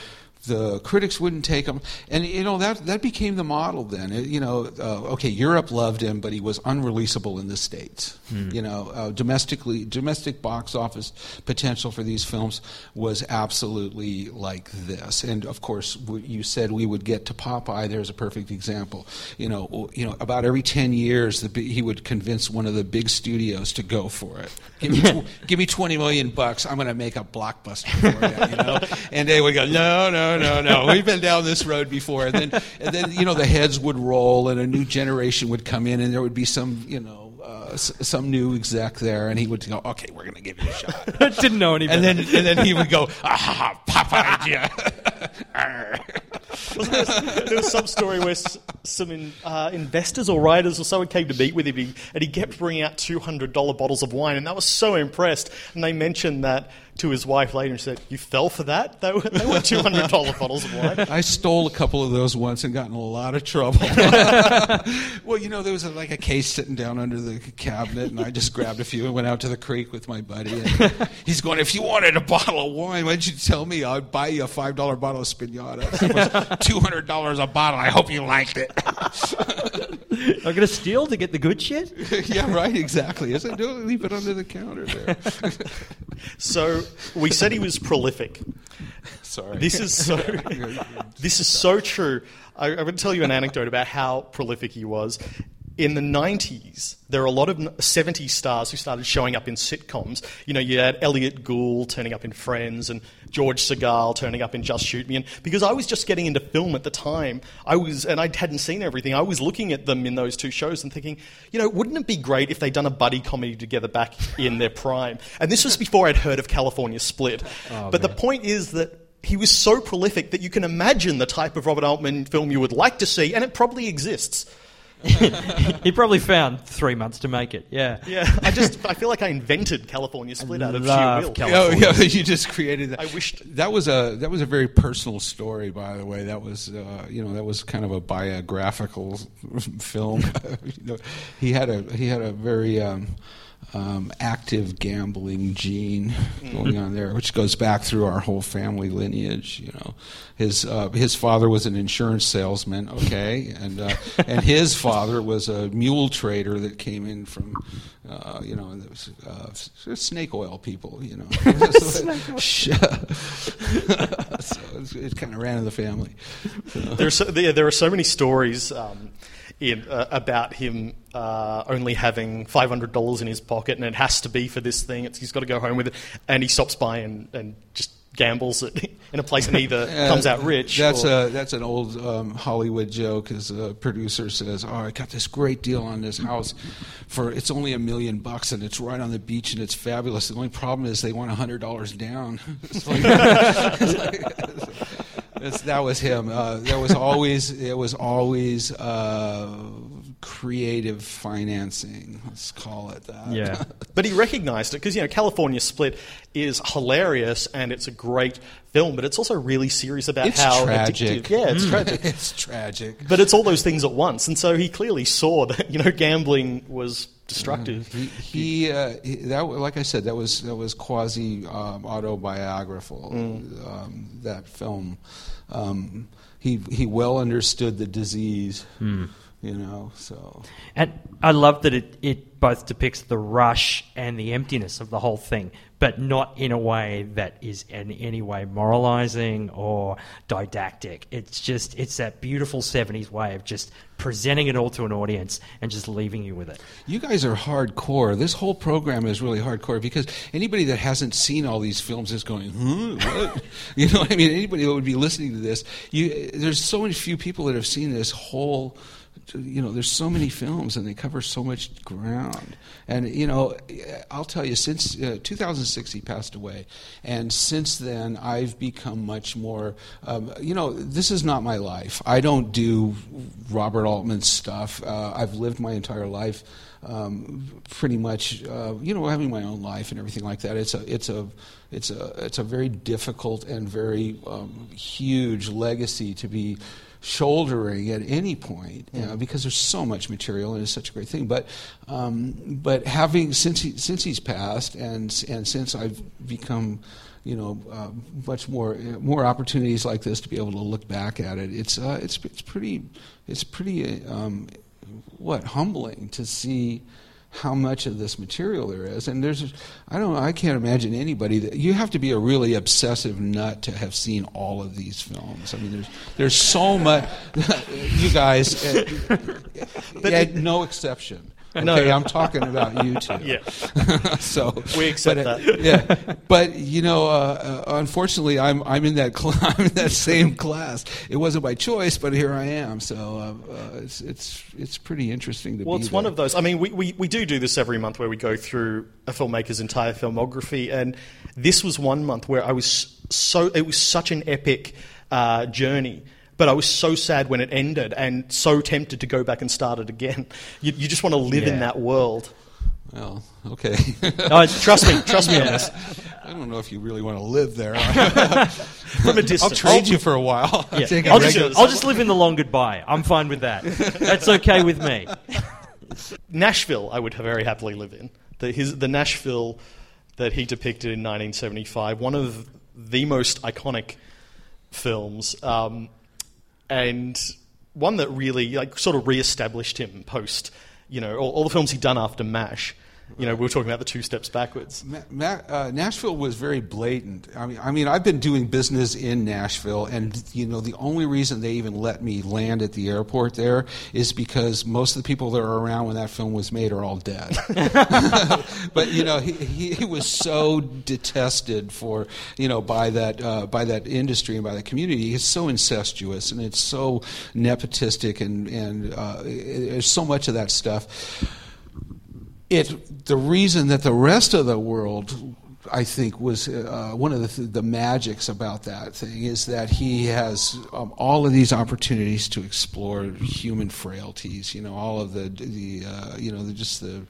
the critics wouldn't take him, and you know that that became the model. Then it, you know, uh, okay, Europe loved him, but he was unreleasable in the States. Mm. You know, uh, domestically, domestic box office potential for these films was absolutely like this. And of course, w- you said we would get to Popeye. There's a perfect example. You know, you know, about every ten years, the b- he would convince one of the big studios to go for it. Give me, tw- give me twenty million bucks. I'm going to make a blockbuster for it. You know, and they would go, no, no. No, no, no. We've been down this road before. And then, and then, you know, the heads would roll and a new generation would come in and there would be some, you know, uh, s- some new exec there. And he would go, okay, we're going to give it a shot. Didn't know any better. And then, and then he would go, ah, Popeye, yeah. Wasn't there, there was some story where s- some in, uh, investors or writers or someone came to meet with him and he, and he kept bringing out two hundred dollars bottles of wine and that was so impressed. And they mentioned that to his wife later and said, you fell for that? They were, they were two hundred dollars bottles of wine. I stole a couple of those once and got in a lot of trouble. Well, you know, there was a, like a case sitting down under the cabinet and I just grabbed a few and went out to the creek with my buddy. And he's going, if you wanted a bottle of wine, why didn't you tell me? I'd buy you a five dollar bottle of Spinata. two hundred dollars a bottle. I hope you liked it. I'm going to steal to get the good shit? Yeah, right, exactly. Isn't it? Don't leave it under the counter there. So we said he was prolific. Sorry. This is so, this is so true. I, I'm going to tell you an anecdote about how prolific he was. In the nineties, there are a lot of seventies stars who started showing up in sitcoms. You know, you had Elliot Gould turning up in Friends and George Segal turning up in Just Shoot Me. And because I was just getting into film at the time, I was, and I hadn't seen everything, I was looking at them in those two shows and thinking, you know, wouldn't it be great if they'd done a buddy comedy together back in their prime? And this was before I'd heard of California Split. Oh, but man. The point is that he was so prolific that you can imagine the type of Robert Altman film you would like to see, and it probably exists. He probably found three months to make it. Yeah, yeah. I just I feel like I invented California Split I out of sheer will. California. Oh, yeah, you just created that. I wished that was a that was a very personal story. By the way, that was uh, you know that was kind of a biographical film. You know, he had a he had a very. Um, Um, active gambling gene going on there, which goes back through our whole family lineage. You know, his uh, his father was an insurance salesman, okay, and uh, and his father was a mule trader that came in from, uh, you know, uh, snake oil people. You know, so it kind of ran in the family. So. There's so, there, there are so many stories. Um, In, uh, about him uh, only having five hundred dollars in his pocket and it has to be for this thing. It's, he's got to go home with it. And he stops by and, and just gambles at, in a place and either uh, comes out rich. That's or, a, that's an old um, Hollywood joke. As a producer says, oh, I got this great deal on this house. for It's only a million bucks and it's right on the beach and it's fabulous. The only problem is they want one hundred dollars down. It's like, it's like, It's, that was him. Uh, there was always there was always uh, creative financing. Let's call it that. Yeah, but he recognized it because you know California Split is hilarious and it's a great film, but it's also really serious about it's how tragic. Addictive. Yeah, it's mm. tragic. It's tragic. But it's all those things at once, and so he clearly saw that you know gambling was. Destructive. Yeah. He, he, uh, he that like I said, that was that was quasi um, autobiographical. Mm. Um, that film, um, he he well understood the disease, mm. you know. So, and I love that it, it both depicts the rush and the emptiness of the whole thing, but not in a way that is in any way moralizing or didactic. It's just, it's that beautiful seventies way of just presenting it all to an audience and just leaving you with it. You guys are hardcore. This whole program is really hardcore, because anybody that hasn't seen all these films is going, hmm, what? You know what I mean? Anybody that would be listening to this, you, there's so many few people that have seen this whole... You know, there's so many films, and they cover so much ground. And, you know, I'll tell you, since uh, two thousand six, he passed away. And since then, I've become much more, um, you know, this is not my life. I don't do Robert Altman stuff. Uh, I've lived my entire life um, pretty much, uh, you know, having my own life and everything like that. It's a, it's a, it's a, it's a very difficult and very um, huge legacy to be shouldering at any point, you know, because there's so much material and it's such a great thing. But, um, but having since he, since he's passed, and and since I've become, you know, uh, much more more opportunities like this to be able to look back at it, it's uh, it's it's pretty it's pretty um, what humbling to see how much of this material there is. And there's, I don't know, I can't imagine anybody that, you have to be a really obsessive nut to have seen all of these films. I mean, there's there's so much, you guys, uh, yeah, no exception. Okay, no, I'm talking about you two. Yeah. So we accept but, that. Yeah, but you know, uh, uh, unfortunately, I'm I'm in that cl- I'm in that same class. It wasn't by choice, but here I am. So uh, uh, it's it's it's pretty interesting to. Well, be it's there. One of those. I mean, we, we, we do do this every month where we go through a filmmaker's entire filmography, and this was one month where I was so it was such an epic uh, journey. But I was so sad when it ended, and so tempted to go back and start it again. You, you just want to live yeah. in that world. Well, okay. No, trust me, trust me yeah. on this. I don't know if you really want to live there. From a distance. I'll trade I'll, you for a while. Yeah. I'll, I'll, just, I'll just live in the long goodbye. I'm fine with that. That's okay with me. Nashville, I would very happily live in. The, his, the Nashville that he depicted in nineteen seventy-five, one of the most iconic films. Um... And one that really, like, sort of reestablished him post, you know, all, all the films he'd done after MASH. You know, we were talking about the two steps backwards. Ma- Ma- uh, Nashville was very blatant. I mean, I mean, I've been doing business in Nashville, and, you know, the only reason they even let me land at the airport there is because most of the people that were around when that film was made are all dead. But, you know, he, he, he was so detested for, you know, by that uh, by that industry and by that community. It's so incestuous, and it's so nepotistic, and, and uh, there's so much of that stuff. It, the reason that the rest of the world, I think, was uh, one of the, th- the magics about that thing is that he has um, all of these opportunities to explore human frailties, you know, all of the, the uh, you know, the, just the...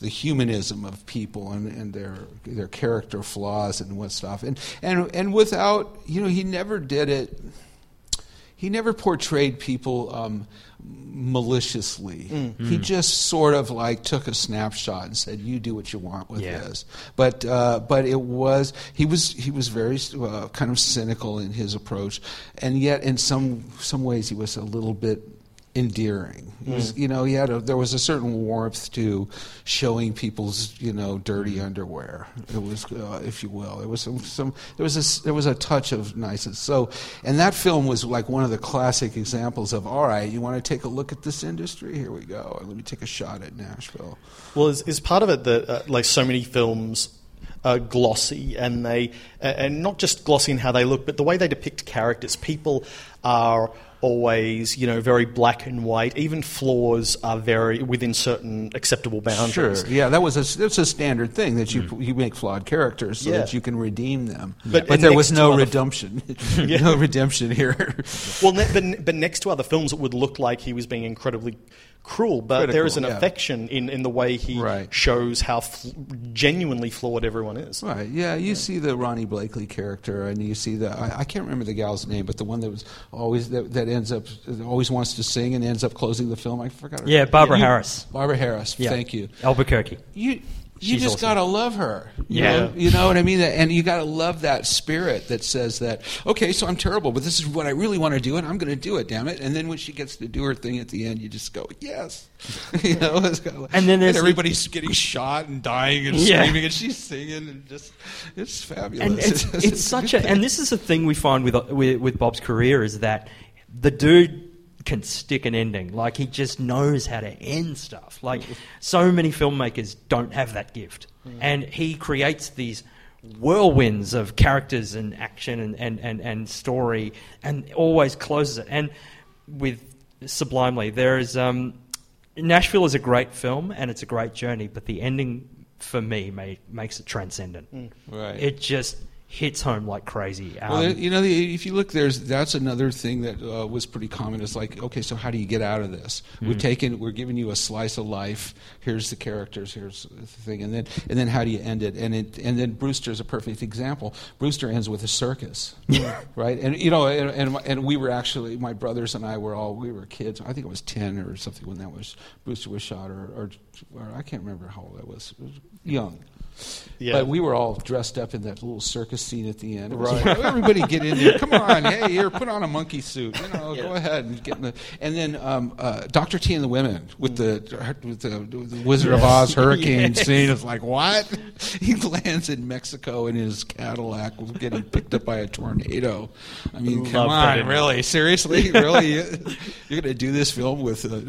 the humanism of people and, and their their character flaws and what stuff. And, and, and without, you know, he never did it, he never portrayed people... Um, maliciously. Mm. He just sort of like took a snapshot and said, you do what you want with yeah. this. But uh, but it was, he was he was very uh, kind of cynical in his approach, and yet in some some ways he was a little bit endearing. He was, mm. you know, he had a, there was a certain warmth to showing people's, you know, dirty underwear. It was, uh, if you will, it was some, some there was a, there was a touch of niceness. So, and that film was like one of the classic examples of, all right, you want to take a look at this industry? Here we go. Let me take a shot at Nashville. Well, is, is part of it that uh, like so many films are glossy, and they uh, and not just glossy in how they look, but the way they depict characters. People are always, you know, very black and white. Even flaws are very within certain acceptable boundaries. Sure, yeah, that was a that's a standard thing that you mm. you make flawed characters so yeah. that you can redeem them. But, but there was no redemption, f- yeah. no redemption here. Well, ne- but, but next to other films, it would look like he was being incredibly cruel. But Critical, there is an yeah. affection in, in the way he right. shows how f- genuinely flawed everyone is. Right. Yeah, you yeah. see the Ronnie Blakely character, and you see the I, I can't remember the gal's name, but the one that was always that. that ends up always wants to sing and ends up closing the film. I forgot. Her yeah, name. Barbara you, Harris. Barbara Harris. Yeah. Thank you. Albuquerque. You you just also gotta love her. You yeah, know, you know what I mean. And you gotta love that spirit that says that, okay, so I'm terrible, but this is what I really want to do, and I'm going to do it, damn it. And then when she gets to do her thing at the end, you just go, yes, you know. It's kind of like, and then and everybody's the, getting shot and dying and yeah. screaming, and she's singing, and just it's fabulous. And it's, it's, it's such a, and this is the thing we find with with, with Bob's career is that the dude can stick an ending. Like, he just knows how to end stuff. Like, so many filmmakers don't have that gift. Yeah. And he creates these whirlwinds of characters and action and, and, and, and story, and always closes it. And with Sublimely, there is... Um, Nashville is a great film, and it's a great journey, but the ending, for me, may, makes it transcendent. Mm. Right. It just... hits home like crazy. Um, well, you know, if you look, there's that's another thing that uh, was pretty common. It's like, okay, so how do you get out of this? Mm. We've taken, we're giving you a slice of life. Here's the characters. Here's the thing, and then and then how do you end it? And it and then Brewster's a perfect example. Brewster ends with a circus, right? And you know, and, and and we were actually, my brothers and I were all we were kids. I think I was ten or something when that was Brewster was shot, or or, or I can't remember how old I was. It was young. Yeah. But we were all dressed up in that little circus scene at the end. Right. Like, everybody get in there. Come on. Hey, here, put on a monkey suit. You know, yeah. Go ahead. And get in the. And then um, uh, Doctor T and the Women with the, with the, with the Wizard yes. of Oz hurricane yes. scene. It's like, what? He lands in Mexico in his Cadillac getting picked up by a tornado. I mean, Love come on. Really? Seriously? Really? You're going to do this film with... Uh,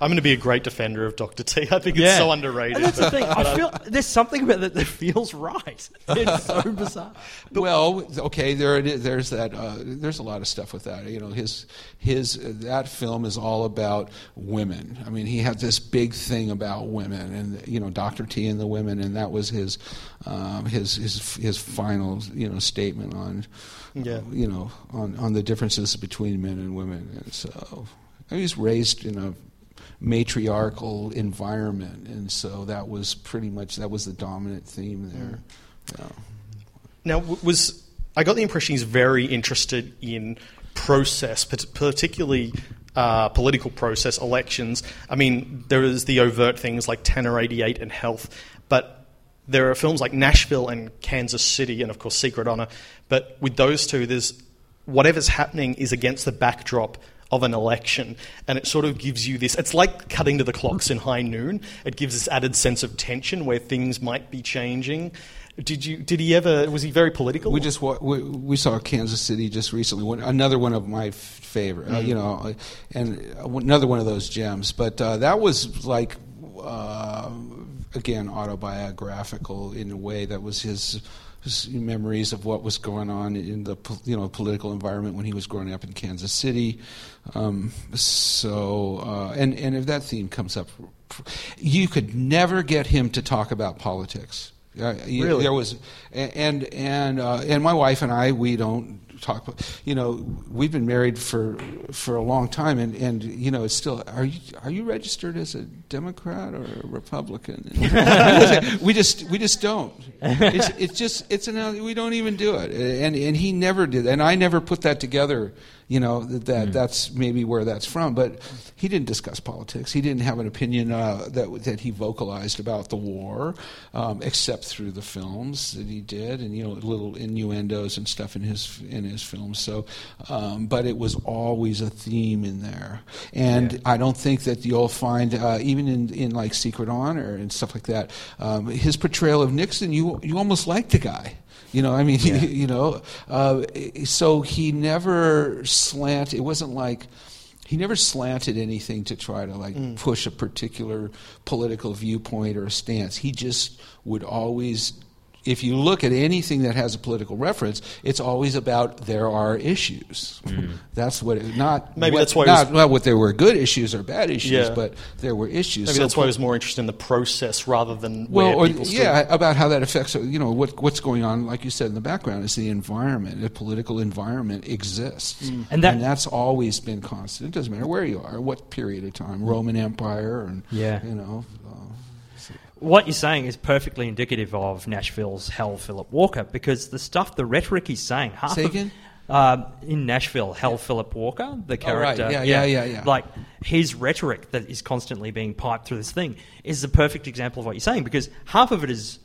I'm going to be a great defender of Doctor T. I think it's yeah. so underrated. And that's the thing. I feel there's something about it that feels right. It's so bizarre. But well, okay, there it is. There's that. Uh, there's a lot of stuff with that. You know, his his uh, that film is all about women. I mean, he had this big thing about women, and you know, Doctor T and the Women, and that was his um, his his his final you know statement on yeah. uh, you know on, on the differences between men and women. And so I mean, he's raised in a matriarchal environment, and so that was pretty much that was the dominant theme there. Yeah. Now, was I got the impression he's very interested in process, particularly uh, political process, elections. I mean, there is the overt things like Tanner eighty-eight and Health, but there are films like Nashville and Kansas City, and of course Secret Honor. But with those two, there's whatever's happening is against the backdrop of an election, and it sort of gives you this, it's like cutting to the clocks in High Noon. It gives this added sense of tension where things might be changing. Did you? Did he ever? Was he very political? We just we, we saw Kansas City just recently. One, another one of my favorite, mm. uh, you know, and another one of those gems. But uh, that was like, uh, again, autobiographical in a way. That was his. His memories of what was going on in the you know political environment when he was growing up in Kansas City, um, so uh, and and if that theme comes up, you could never get him to talk about politics. Uh, really, there was and and uh, and my wife and I we don't talk. You know, we've been married for for a long time, and, and you know, it's still. Are you are you registered as a Democrat or a Republican? we just we just don't. It's, it's just it's an we don't even do it, and and he never did, and I never put that together. You know that, that mm. that's maybe where that's from, but he didn't discuss politics. He didn't have an opinion uh, that that he vocalized about the war, um, except through the films that he did, and you know little innuendos and stuff in his in his films. So, um, but it was always a theme in there, and yeah. I don't think that you'll find uh, even in, in like Secret Honor and stuff like that. Um, his portrayal of Nixon, you you almost like the guy. You know, I mean, yeah. you know, uh, so he never slant. It wasn't like he never slanted anything to try to like mm. push a particular political viewpoint or a stance. He just would always, if you look at anything that has a political reference, it's always about there are issues. Mm. That's what it, not maybe what, that's why not, was, not what there were good issues or bad issues, yeah. but there were issues. Maybe so that's why I was more interested in the process rather than well, where or, people stood. Yeah, about how that affects you know what what's going on. Like you said in the background, is the environment, the political environment exists, mm. and, that, and that's always been constant. It doesn't matter where you are, what period of time, Roman Empire, and yeah. you know. What you're saying is perfectly indicative of Nashville's Hal Philip Walker, because the stuff, the rhetoric he's saying, half Say of, Uh, in Nashville, Hal Philip Walker, the character. Oh, right. yeah, yeah, yeah, yeah, yeah. Like, his rhetoric that is constantly being piped through this thing is the perfect example of what you're saying, because half of it is,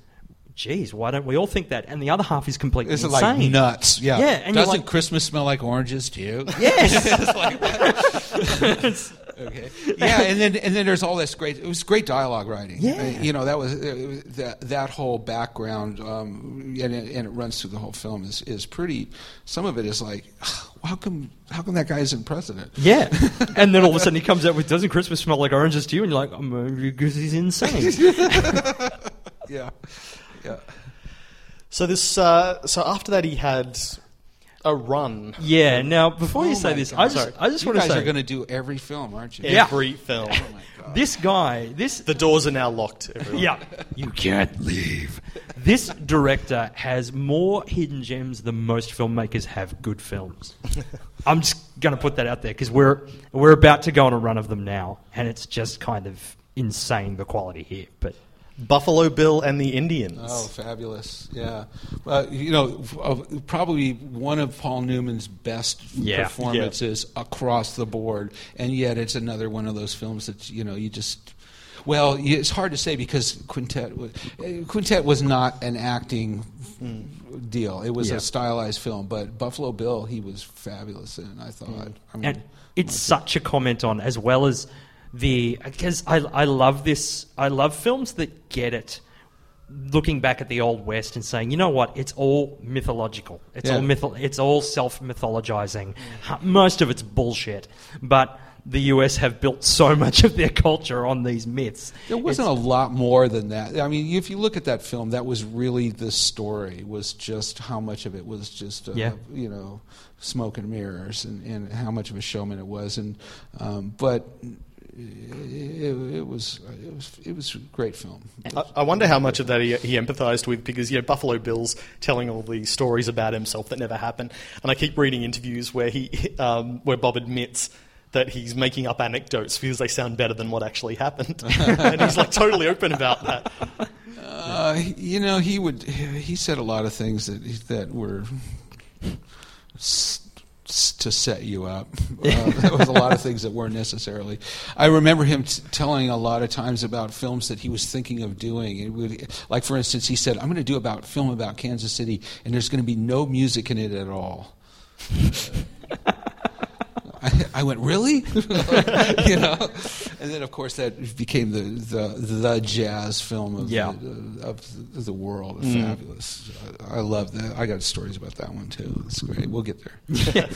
geez, why don't we all think that? And the other half is completely it's insane. It's like nuts. Yeah. yeah and Doesn't like, Christmas smell like oranges to you? Yes. It's like, what? It's, okay. Yeah, and then and then there's all this great. It was great dialogue writing. Yeah. Uh, you know that was, it was that that whole background, um, and it, and it runs through the whole film is, is pretty. Some of it is like, oh, how come how come that guy isn't president? Yeah. And then all of a sudden he comes out with, "Doesn't Christmas smell like oranges to you?" And you're like, oh, maybe because he's insane. Yeah. Yeah. So this. Uh, so after that, he had. A run. Yeah. Now, before oh you say this, God. I just, I just want to say, you guys are going to do every film, aren't you? Yeah. Every film. Oh my God. This guy, this the doors are now locked. Everyone. Yeah. You can't leave. This director has more hidden gems than most filmmakers have good films. I'm just going to put that out there because we're we're about to go on a run of them now, and it's just kind of insane the quality here, but. Buffalo Bill and the Indians. Oh, fabulous! Yeah, uh, you know, probably one of Paul Newman's best yeah, performances yeah. across the board, and yet it's another one of those films that you know you just. Well, it's hard to say because Quintet was, Quintet was not an acting mm. deal; it was yeah. a stylized film. But Buffalo Bill, he was fabulous in. I thought, mm. I mean, and it's such a comment on as well as. The because I I love this I love films that get it, looking back at the old West and saying, you know what, it's all mythological, it's yeah. all mytho- it's all self mythologizing, most of it's bullshit, but the U S have built so much of their culture on these myths. There wasn't it's, a lot more than that. I mean, if you look at that film, that was really the story. Was just how much of it was just uh, yeah. you know smoke and mirrors, and, and how much of a showman it was, and um, but. It, it was it was it was a great film. I, I wonder how much of that he, he empathised with, because you know Buffalo Bill's telling all these stories about himself that never happened, and I keep reading interviews where he um, where Bob admits that he's making up anecdotes because they sound better than what actually happened, and he's like totally open about that. Uh, you know, he would he said a lot of things that that were. St- to set you up. Uh, there was a lot of things that weren't necessarily. I remember him t- telling a lot of times about films that he was thinking of doing. It would, like, for instance, he said, I'm going to do a film about Kansas City, and there's going to be no music in it at all. I, I went, really? You know? And then, of course, that became the the, the jazz film of, yeah. the, of the world. Mm. Fabulous. I, I love that. I got stories about that one, too. It's great. We'll get there. Yeah.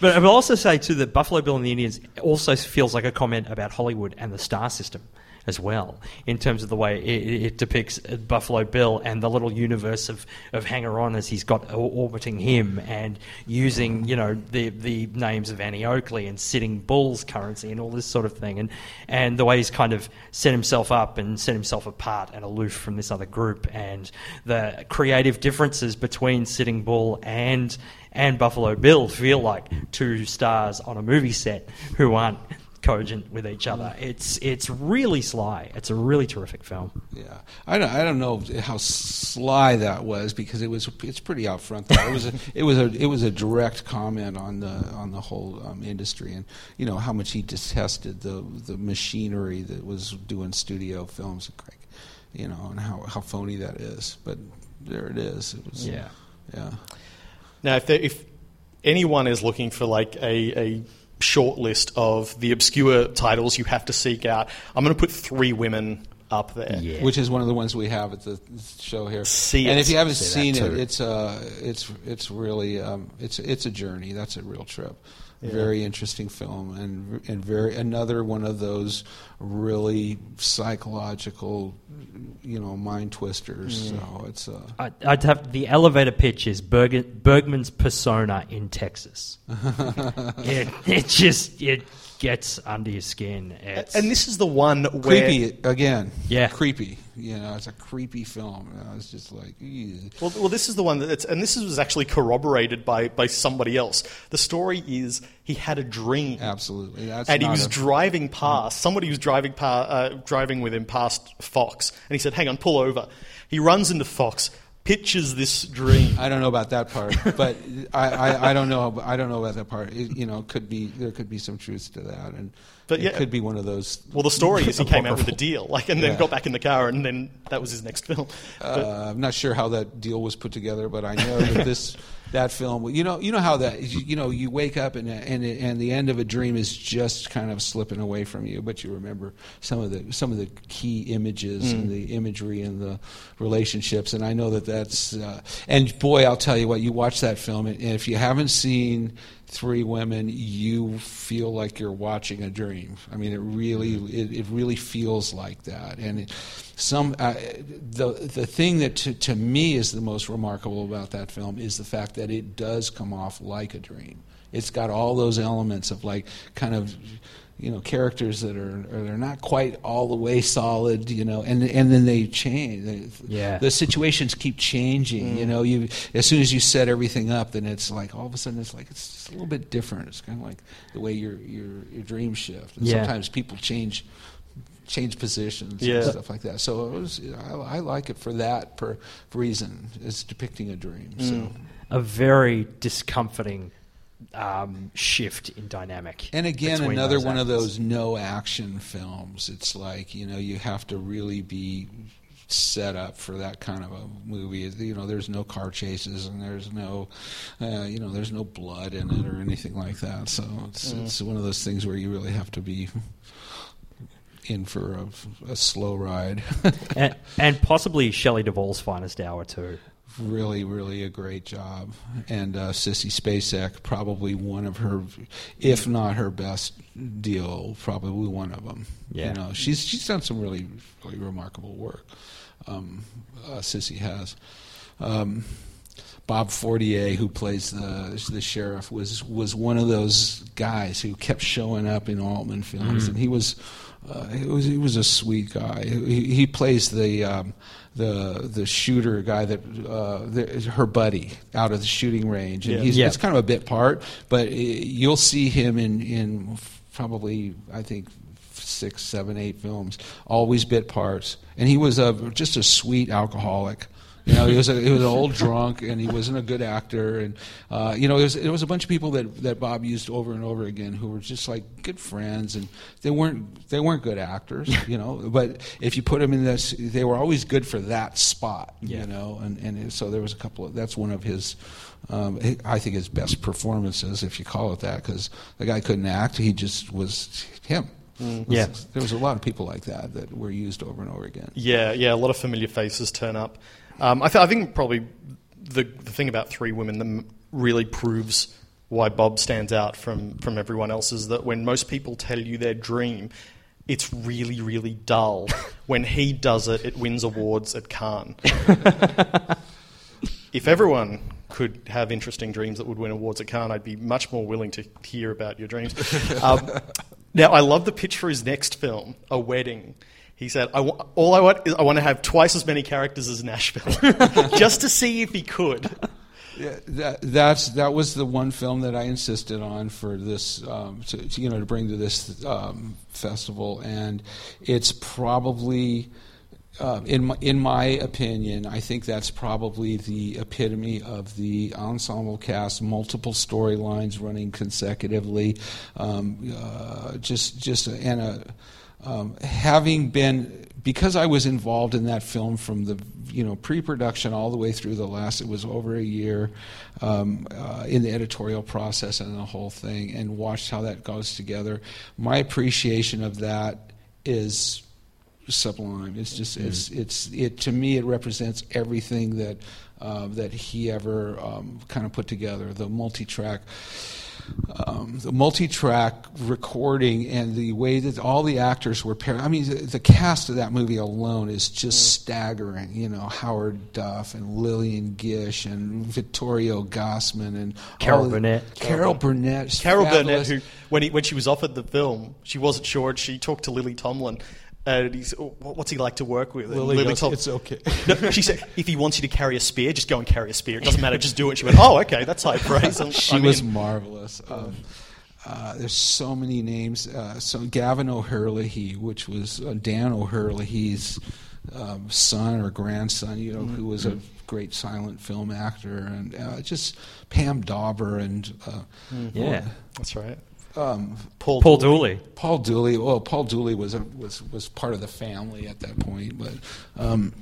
But I will also say, too, that Buffalo Bill and the Indians also feels like a comment about Hollywood and the star system as well, in terms of the way it, it depicts Buffalo Bill and the little universe of, of hanger-on as he's got orbiting him, and using you know the the names of Annie Oakley and Sitting Bull's currency and all this sort of thing, and and the way he's kind of set himself up and set himself apart and aloof from this other group, and the creative differences between Sitting Bull and and Buffalo Bill feel like two stars on a movie set who aren't cogent with each other. It's it's really sly. It's a really terrific film. Yeah, I don't I don't know how sly that was, because it was it's pretty out front. Though. It was a, it was a it was a direct comment on the on the whole um, industry, and you know how much he detested the the machinery that was doing studio films, you know, and how how phony that is. But there it is. It was, yeah, yeah. Now, if there, if anyone is looking for like a a short list of the obscure titles you have to seek out, I'm going to put Three Women up there, yeah. which is one of the ones we have at the show here. See and it. If you haven't See seen it, it's uh, it's it's really um, it's it's a journey. That's a real trip. Yeah. Very interesting film, and and very another one of those really psychological, you know, mind twisters. Mm. So it's uh, I, I'd have the elevator pitch is Berg, Bergman's Persona in Texas. it, it just it gets under your skin. It's and this is the one where creepy again. Yeah, creepy. You know, it's a creepy film. You know, it's just like, ew. Well, well, this is the one that, it's, and this was actually corroborated by, by somebody else. The story is he had a dream, absolutely, that's and he was a, driving past. Somebody was driving pa- uh, driving with him past Fox, and he said, "Hang on, pull over." He runs into Fox. pitches this dream. I don't know about that part, but I, I, I don't know. I don't know about that part. It, you know, could be there could be some truth to that, and but yeah, it could be one of those. Well, the story is he came out with a deal, like, and then yeah. got back in the car, and then that was his next film. Uh, I'm not sure how that deal was put together, but I know that this that film. You know, you know how that. You know, you wake up and and and the end of a dream is just kind of slipping away from you, but you remember some of the some of the key images mm. and the imagery and the relationships, and I know that. That's uh, and boy, I'll tell you what. You watch that film, and if you haven't seen Three Women, you feel like you're watching a dream. I mean, it really, it, it really feels like that. And it, some uh, the the thing that to, to me is the most remarkable about that film is the fact that it does come off like a dream. It's got all those elements of like kind of. You know, characters that are they're not quite all the way solid, you know, and and then they change. Yeah. The situations keep changing, mm. you know. You as soon as you set everything up, then it's like all of a sudden it's like it's just a little bit different. It's kind of like the way your your, your dreams shift. And yeah. sometimes people change change positions yeah. and stuff like that. So it was, I, I like it for that per reason. It's depicting a dream. Mm. So a very discomforting. Um, shift in dynamic. And again, another one actors. of those no action films. It's like, you know, you have to really be set up for that kind of a movie. You know, there's no car chases and there's no, uh, you know, there's no blood in it or anything like that. So it's, mm. it's one of those things where you really have to be in for a, a slow ride. and, and possibly Shelley Duvall's finest hour too. Really, really a great job. And uh, Sissy Spacek, probably one of her, if not her best deal, probably one of them. Yeah. You know, she's she's done some really, really remarkable work. Um, uh, Sissy has. Um, Bob Fortier, who plays the the sheriff, was, was one of those guys who kept showing up in Altman films. Mm. And he was... Uh, he was he was a sweet guy. He, he plays the um, the the shooter guy that uh, the, her buddy out of the shooting range, and yeah. he's yeah. it's kind of a bit part. But it, you'll see him in in probably I think six, seven, eight films, always bit parts. And he was a just a sweet alcoholic. You know, he was a, he was an old drunk, and he wasn't a good actor, and uh, you know, there was, there was a bunch of people that, that Bob used over and over again who were just like good friends, and they weren't they weren't good actors, you know. But if you put them in this, they were always good for that spot, yeah. you know. And and so there was a couple of that's one of his, um, I think his best performances, if you call it that, because the guy couldn't act; he just was him. Mm. Yeah. There was a lot of people like that that were used over and over again. Yeah, yeah, a lot of familiar faces turn up. Um, I, th- I think probably the, the thing about Three Women that really proves why Bob stands out from, from everyone else is that when most people tell you their dream, it's really, really dull. When he does it, it wins awards at Cannes. If everyone could have interesting dreams that would win awards at Cannes, I'd be much more willing to hear about your dreams. Um, now, I love the pitch for his next film, A Wedding. He said, I w- all I want is I want to have twice as many characters as Nashville, just to see if he could. Yeah, that, that's, that was the one film that I insisted on for this, um, to, to, you know, to bring to this um, festival. And it's probably, uh, in, my, in my opinion, I think that's probably the epitome of the ensemble cast, multiple storylines running consecutively, um, uh, just, just and a... Um, having been, because I was involved in that film from the, you know, pre-production all the way through the last, it was over a year um, uh, in the editorial process and the whole thing, and watched how that goes together. My appreciation of that is sublime. It's just, mm-hmm. it's, it's, it to me, it represents everything that uh, that he ever um, kind of put together. The multi-track. Um, the multi-track recording and the way that all the actors were paired. I mean, the, the cast of that movie alone is just yeah. staggering. You know, Howard Duff and Lillian Gish and Vittorio Gassman and Carol Burnett. Carol Burnett. Carol Burnett, who, when he, when she was offered the film, she wasn't sure. She talked to Lily Tomlin. And he's, oh, what's he like to work with? Lily, Lily goes, told, it's okay. No, she said, if he wants you to carry a spear, just go and carry a spear. It doesn't matter, just do it. She went, oh, okay, that's high praise. I'm, she I'm was in. Marvelous. Um, uh, there's so many names. Uh, so Gavin O'Herlihy, which was uh, Dan O'Herlihy's um, son or grandson, you know, mm-hmm. who was a great silent film actor, and uh, just Pam Dauber and uh, mm-hmm. yeah, oh, that's right. Um, Paul, Paul Dooley. Dooley. Paul Dooley. Well, Paul Dooley was a, was was part of the family at that point, but um,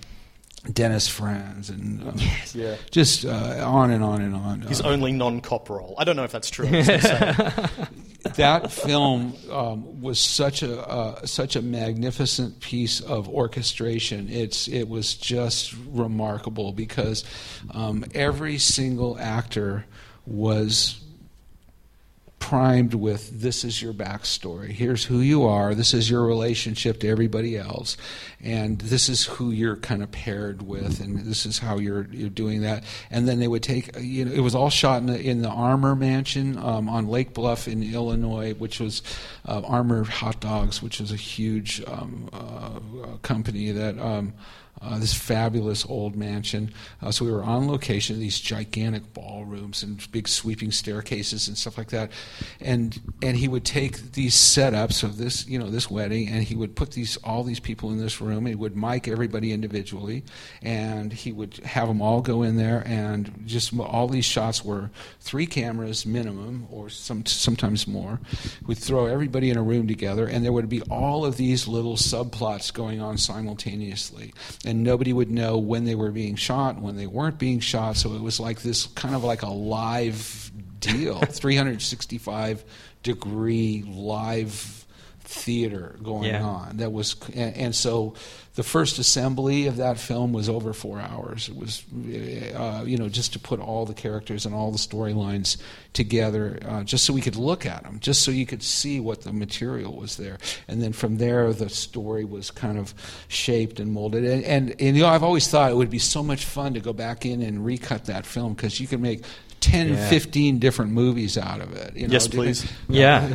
Dennis Franz and um, yes. yeah. just uh, on and on and on. His um, only non-cop role. I don't know if that's true. That film um, was such a uh, such a magnificent piece of orchestration. It's it was just remarkable because um, every single actor was primed with, this is your backstory, here's who you are, this is your relationship to everybody else, and this is who you're kind of paired with, and this is how you're you're doing that. And then they would take, you know, it was all shot in the, in the Armour Mansion um, on Lake Bluff in Illinois, which was uh, Armour Hot Dogs, which was a huge um, uh, company that um, Uh, this fabulous old mansion. Uh, so we were on location, these gigantic ballrooms and big sweeping staircases and stuff like that. And and he would take these setups of this, you know, this wedding, and he would put these all these people in this room. And he would mic everybody individually, and he would have them all go in there. And just all these shots were three cameras minimum, or some sometimes more. We'd throw everybody in a room together, and there would be all of these little subplots going on simultaneously. And nobody would know when they were being shot, when they weren't being shot. So it was like this kind of like a live deal, three sixty-five degree live theater going yeah. on. That was, and, and so the first assembly of that film was over four hours. It was, uh, you know, just to put all the characters and all the storylines together, uh, just so we could look at them, just so you could see what the material was there. And then from there, the story was kind of shaped and molded. And, and, and you know, I've always thought it would be so much fun to go back in and recut that film, because you can make ten, yeah. fifteen different movies out of it. You know, yes, please. Depending, yeah.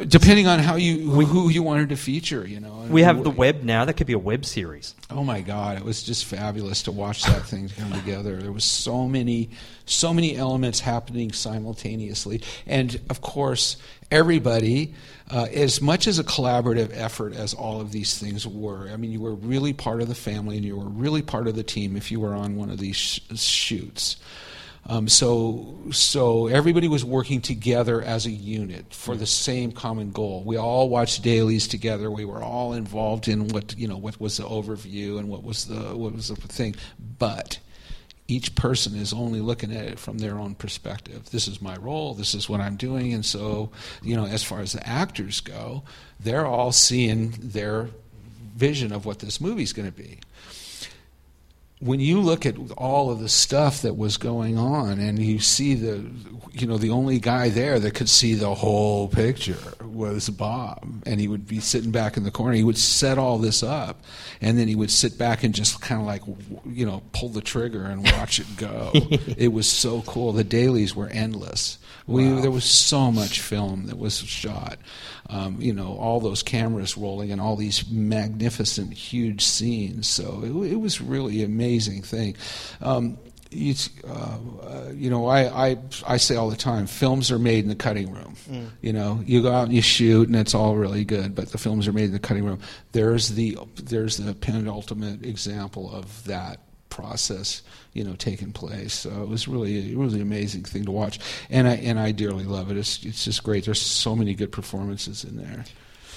Uh, depending on how you who, who you wanted to feature, you know. We have the web now. That could be a web series. Oh my God, it was just fabulous to watch that thing come together. There was so many, so many elements happening simultaneously, and of course, everybody. Uh, as much as a collaborative effort as all of these things were, I mean, you were really part of the family, and you were really part of the team if you were on one of these sh- shoots. Um, so, so everybody was working together as a unit for the same common goal. We all watched dailies together. We were all involved in what, you know, what was the overview and what was the what was the thing. But each person is only looking at it from their own perspective. This is my role. This is what I'm doing. And so, you know, as far as the actors go, they're all seeing their vision of what this movie's going to be. When you look at all of the stuff that was going on, and you see the, you know, the only guy there that could see the whole picture was Bob, and he would be sitting back in the corner. He would set all this up, and then he would sit back and just kind of like, you know, pull the trigger and watch it go. It was so cool. The dailies were endless. We, wow. There was so much film that was shot. Um, you know, all those cameras rolling and all these magnificent, huge scenes. So it, it was really an amazing thing. Um, it's, uh, uh, you know, I, I I say all the time, films are made in the cutting room. Mm. You know, you go out and you shoot, and it's all really good, but the films are made in the cutting room. There's the there's the penultimate example of that process, you know, taking place. So it was really, really amazing thing to watch, and I and I dearly love it. It's it's just great. There's so many good performances in there.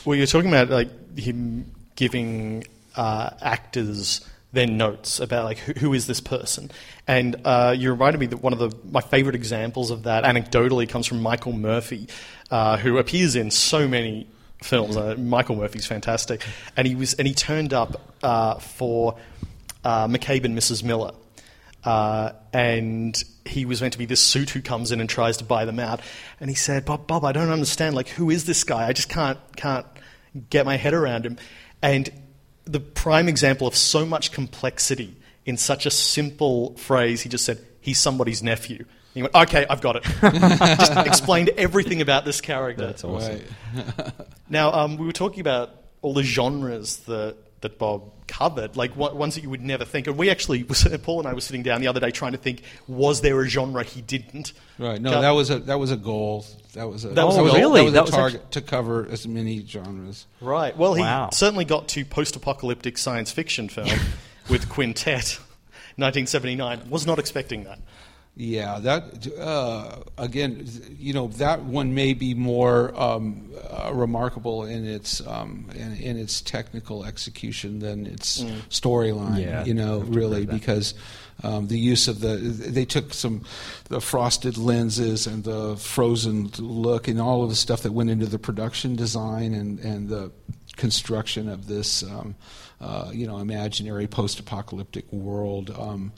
Well, you're talking about like him giving uh, actors their notes about like who, who is this person, and uh, you reminded me that one of the my favorite examples of that anecdotally comes from Michael Murphy, uh, who appears in so many films. Uh, Michael Murphy's fantastic, and he was and he turned up uh, for. Uh, McCabe and Missus Miller, uh, and he was meant to be this suit who comes in and tries to buy them out. And he said, "Bob, Bob, I don't understand. Like, who is this guy? I just can't can't get my head around him." And the prime example of so much complexity in such a simple phrase, he just said, "He's somebody's nephew." And he went, "Okay, I've got it." Just explained everything about this character. That's awesome. Right. Now, um, we were talking about all the genres that that Bob covered, like what, ones that you would never think. And we actually, Paul and I were sitting down the other day trying to think, was there a genre he didn't? Right. No, cover? that was a that was a goal. That was a that was, oh, that really? was a that target was actually... to cover as many genres. Right. Well, wow. He certainly got to post-apocalyptic science fiction film with Quintet, nineteen seventy-nine. Was not expecting that. Yeah, that uh, again, you know, that one may be more um, uh, remarkable in its um, in, in its technical execution than its mm. storyline. Yeah, you know, really, because um, the use of the they took some the frosted lenses and the frozen look and all of the stuff that went into the production design and, and the construction of this um, uh, you know imaginary post-apocalyptic world. Um,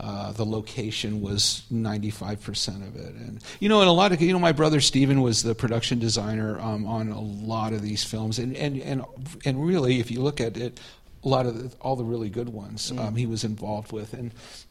Uh, the location was ninety-five percent of it, and you know, and a lot of you know, my brother Stephen was the production designer um, on a lot of these films, and and and and really, if you look at it, a lot of the, all the really good ones um, he was involved with, and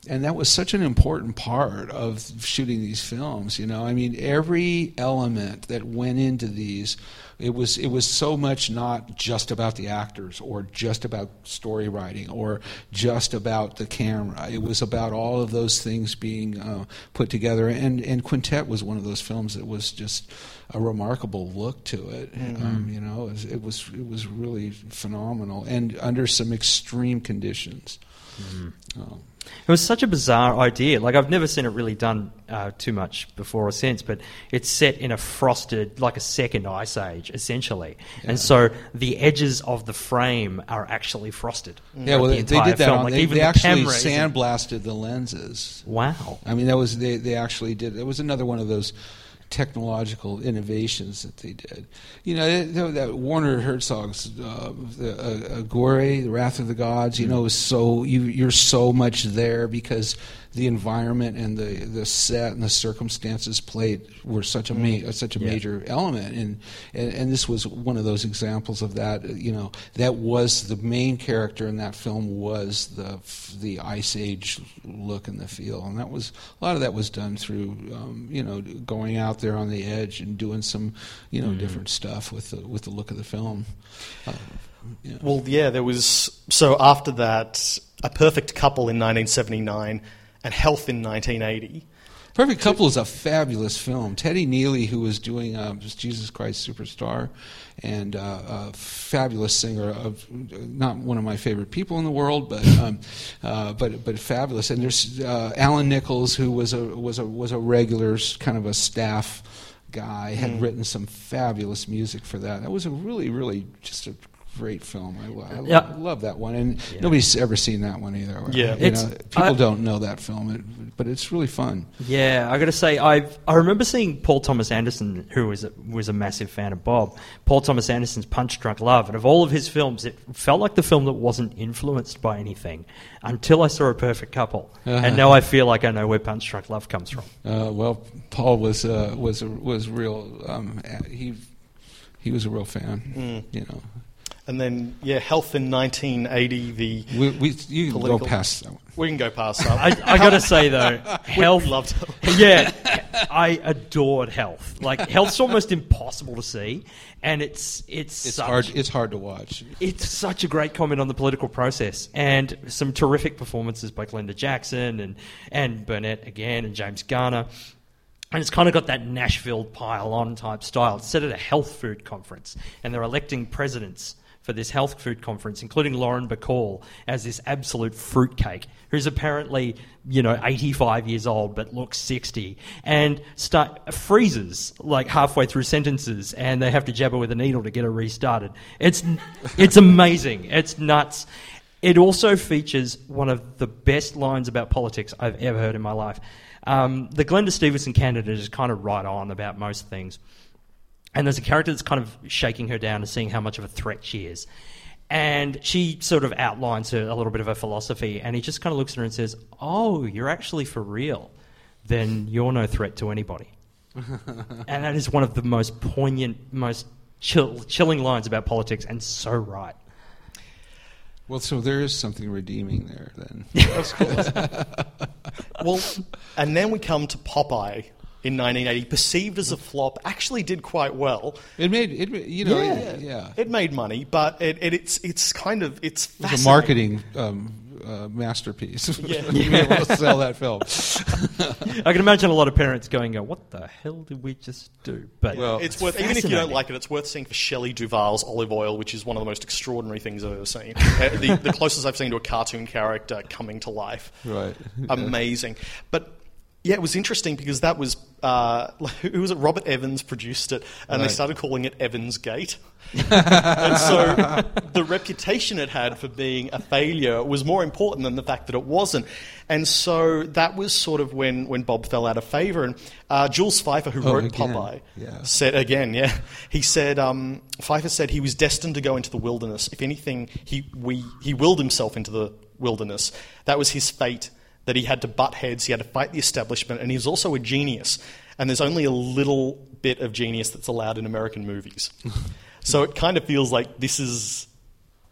and that was such an important part of shooting these films. You know, I mean, every element that went into these. It was it was so much not just about the actors or just about story writing or just about the camera. It was about all of those things being uh, put together. And, and Quintet was one of those films that was just a remarkable look to it. Mm-hmm. Um, you know, it was, it was it was really phenomenal and under some extreme conditions. Mm-hmm. Um, It was such a bizarre idea. Like, I've never seen it really done uh, too much before or since, but it's set in a frosted, like a second ice age, essentially. Yeah. And so the edges of the frame are actually frosted. Yeah, well, the they did that. On, like, they even they the actually sandblasted the lenses. Wow. I mean, that was they, they actually did. It was another one of those technological innovations that they did. You know, that Warner Herzog's uh, the, uh, Gore, The Wrath of the Gods, you know, is so you, you're so much there because the environment and the, the set and the circumstances played were such a ma- such a yeah. major element, and, and and this was one of those examples of that. You know, that was the main character in that film was the the Ice Age look and the feel, and that was a lot of that was done through um, you know going out there on the edge and doing some you know mm. different stuff with the, with the look of the film. Uh, yeah. Well, yeah, there was so after that, A Perfect Couple in nineteen seventy-nine. And Health in nineteen eighty. Perfect Couple is a fabulous film. Teddy Neely, who was doing uh, Jesus Christ Superstar, and uh, a fabulous singer, of not one of my favorite people in the world, but um, uh, but but fabulous. And there's uh, Alan Nichols, who was a was a was a regular kind of a staff guy, had mm. written some fabulous music for that. That was a really really just a great film. I, I yeah. love that one, and yeah. nobody's ever seen that one either. Yeah, you know, people I, don't know that film, but it's really fun. Yeah, I got to say, I I remember seeing Paul Thomas Anderson, who was a, was a massive fan of Bob. Paul Thomas Anderson's Punch Drunk Love, and of all of his films, it felt like the film that wasn't influenced by anything until I saw A Perfect Couple, uh-huh. and now I feel like I know where Punch Drunk Love comes from. Uh, well, Paul was uh, was was real. Um, he he was a real fan, mm. you know. And then, yeah, Health in nineteen eighty, the we, we, you can go past that one. We can go past that one. I, I got to say, though, Health... We loved Health. Yeah, I adored Health. Like, Health's almost impossible to see, and it's... It's, it's, such, hard, it's hard to watch. It's such a great comment on the political process, and some terrific performances by Glenda Jackson and, and Burnett again and James Garner. And it's kind of got that Nashville pile-on type style. It's set at a health food conference, and they're electing presidents for this health food conference, including Lauren Bacall as this absolute fruitcake who's apparently, you know, eighty-five years old but looks sixty and start, freezes like halfway through sentences and they have to jab her with a needle to get her restarted. It's it's amazing. It's nuts. It also features one of the best lines about politics I've ever heard in my life. Um, the Glenda Stevenson candidate is kind of right on about most things. And there's a character that's kind of shaking her down and seeing how much of a threat she is. And she sort of outlines her, a little bit of her philosophy, and he just kind of looks at her and says, "Oh, you're actually for real. Then you're no threat to anybody." And that is one of the most poignant, most chill, chilling lines about politics, and so right. Well, so there is something redeeming there, then. Of course. Well, and then we come to Popeye, in nineteen eighty, perceived as a flop, actually did quite well. It made it, you know, yeah, it, yeah. it made money, but it, it, it's it's kind of it's fascinating. It was a marketing um, uh, masterpiece. Yeah, we were able to sell that film. I can imagine a lot of parents going, "What the hell did we just do?" But well, it's, it's worth, even if you don't like it, it's worth seeing for Shelley Duvall's Olive Oil, which is one of the most extraordinary things I've ever seen. uh, the, the closest I've seen to a cartoon character coming to life. Right, amazing, yeah. But. Yeah, it was interesting because that was, uh, who was it? Robert Evans produced it, and right. they started calling it Evans Gate. And so the reputation it had for being a failure was more important than the fact that it wasn't. And so that was sort of when, when Bob fell out of favor. And uh, Jules Pfeiffer, who oh, wrote again. Popeye, yeah. said again, yeah, he said, um, Pfeiffer said he was destined to go into the wilderness. If anything, he we he willed himself into the wilderness. That was his fate. That he had to butt heads, he had to fight the establishment, and he was also a genius. And there's only a little bit of genius that's allowed in American movies. So it kind of feels like this is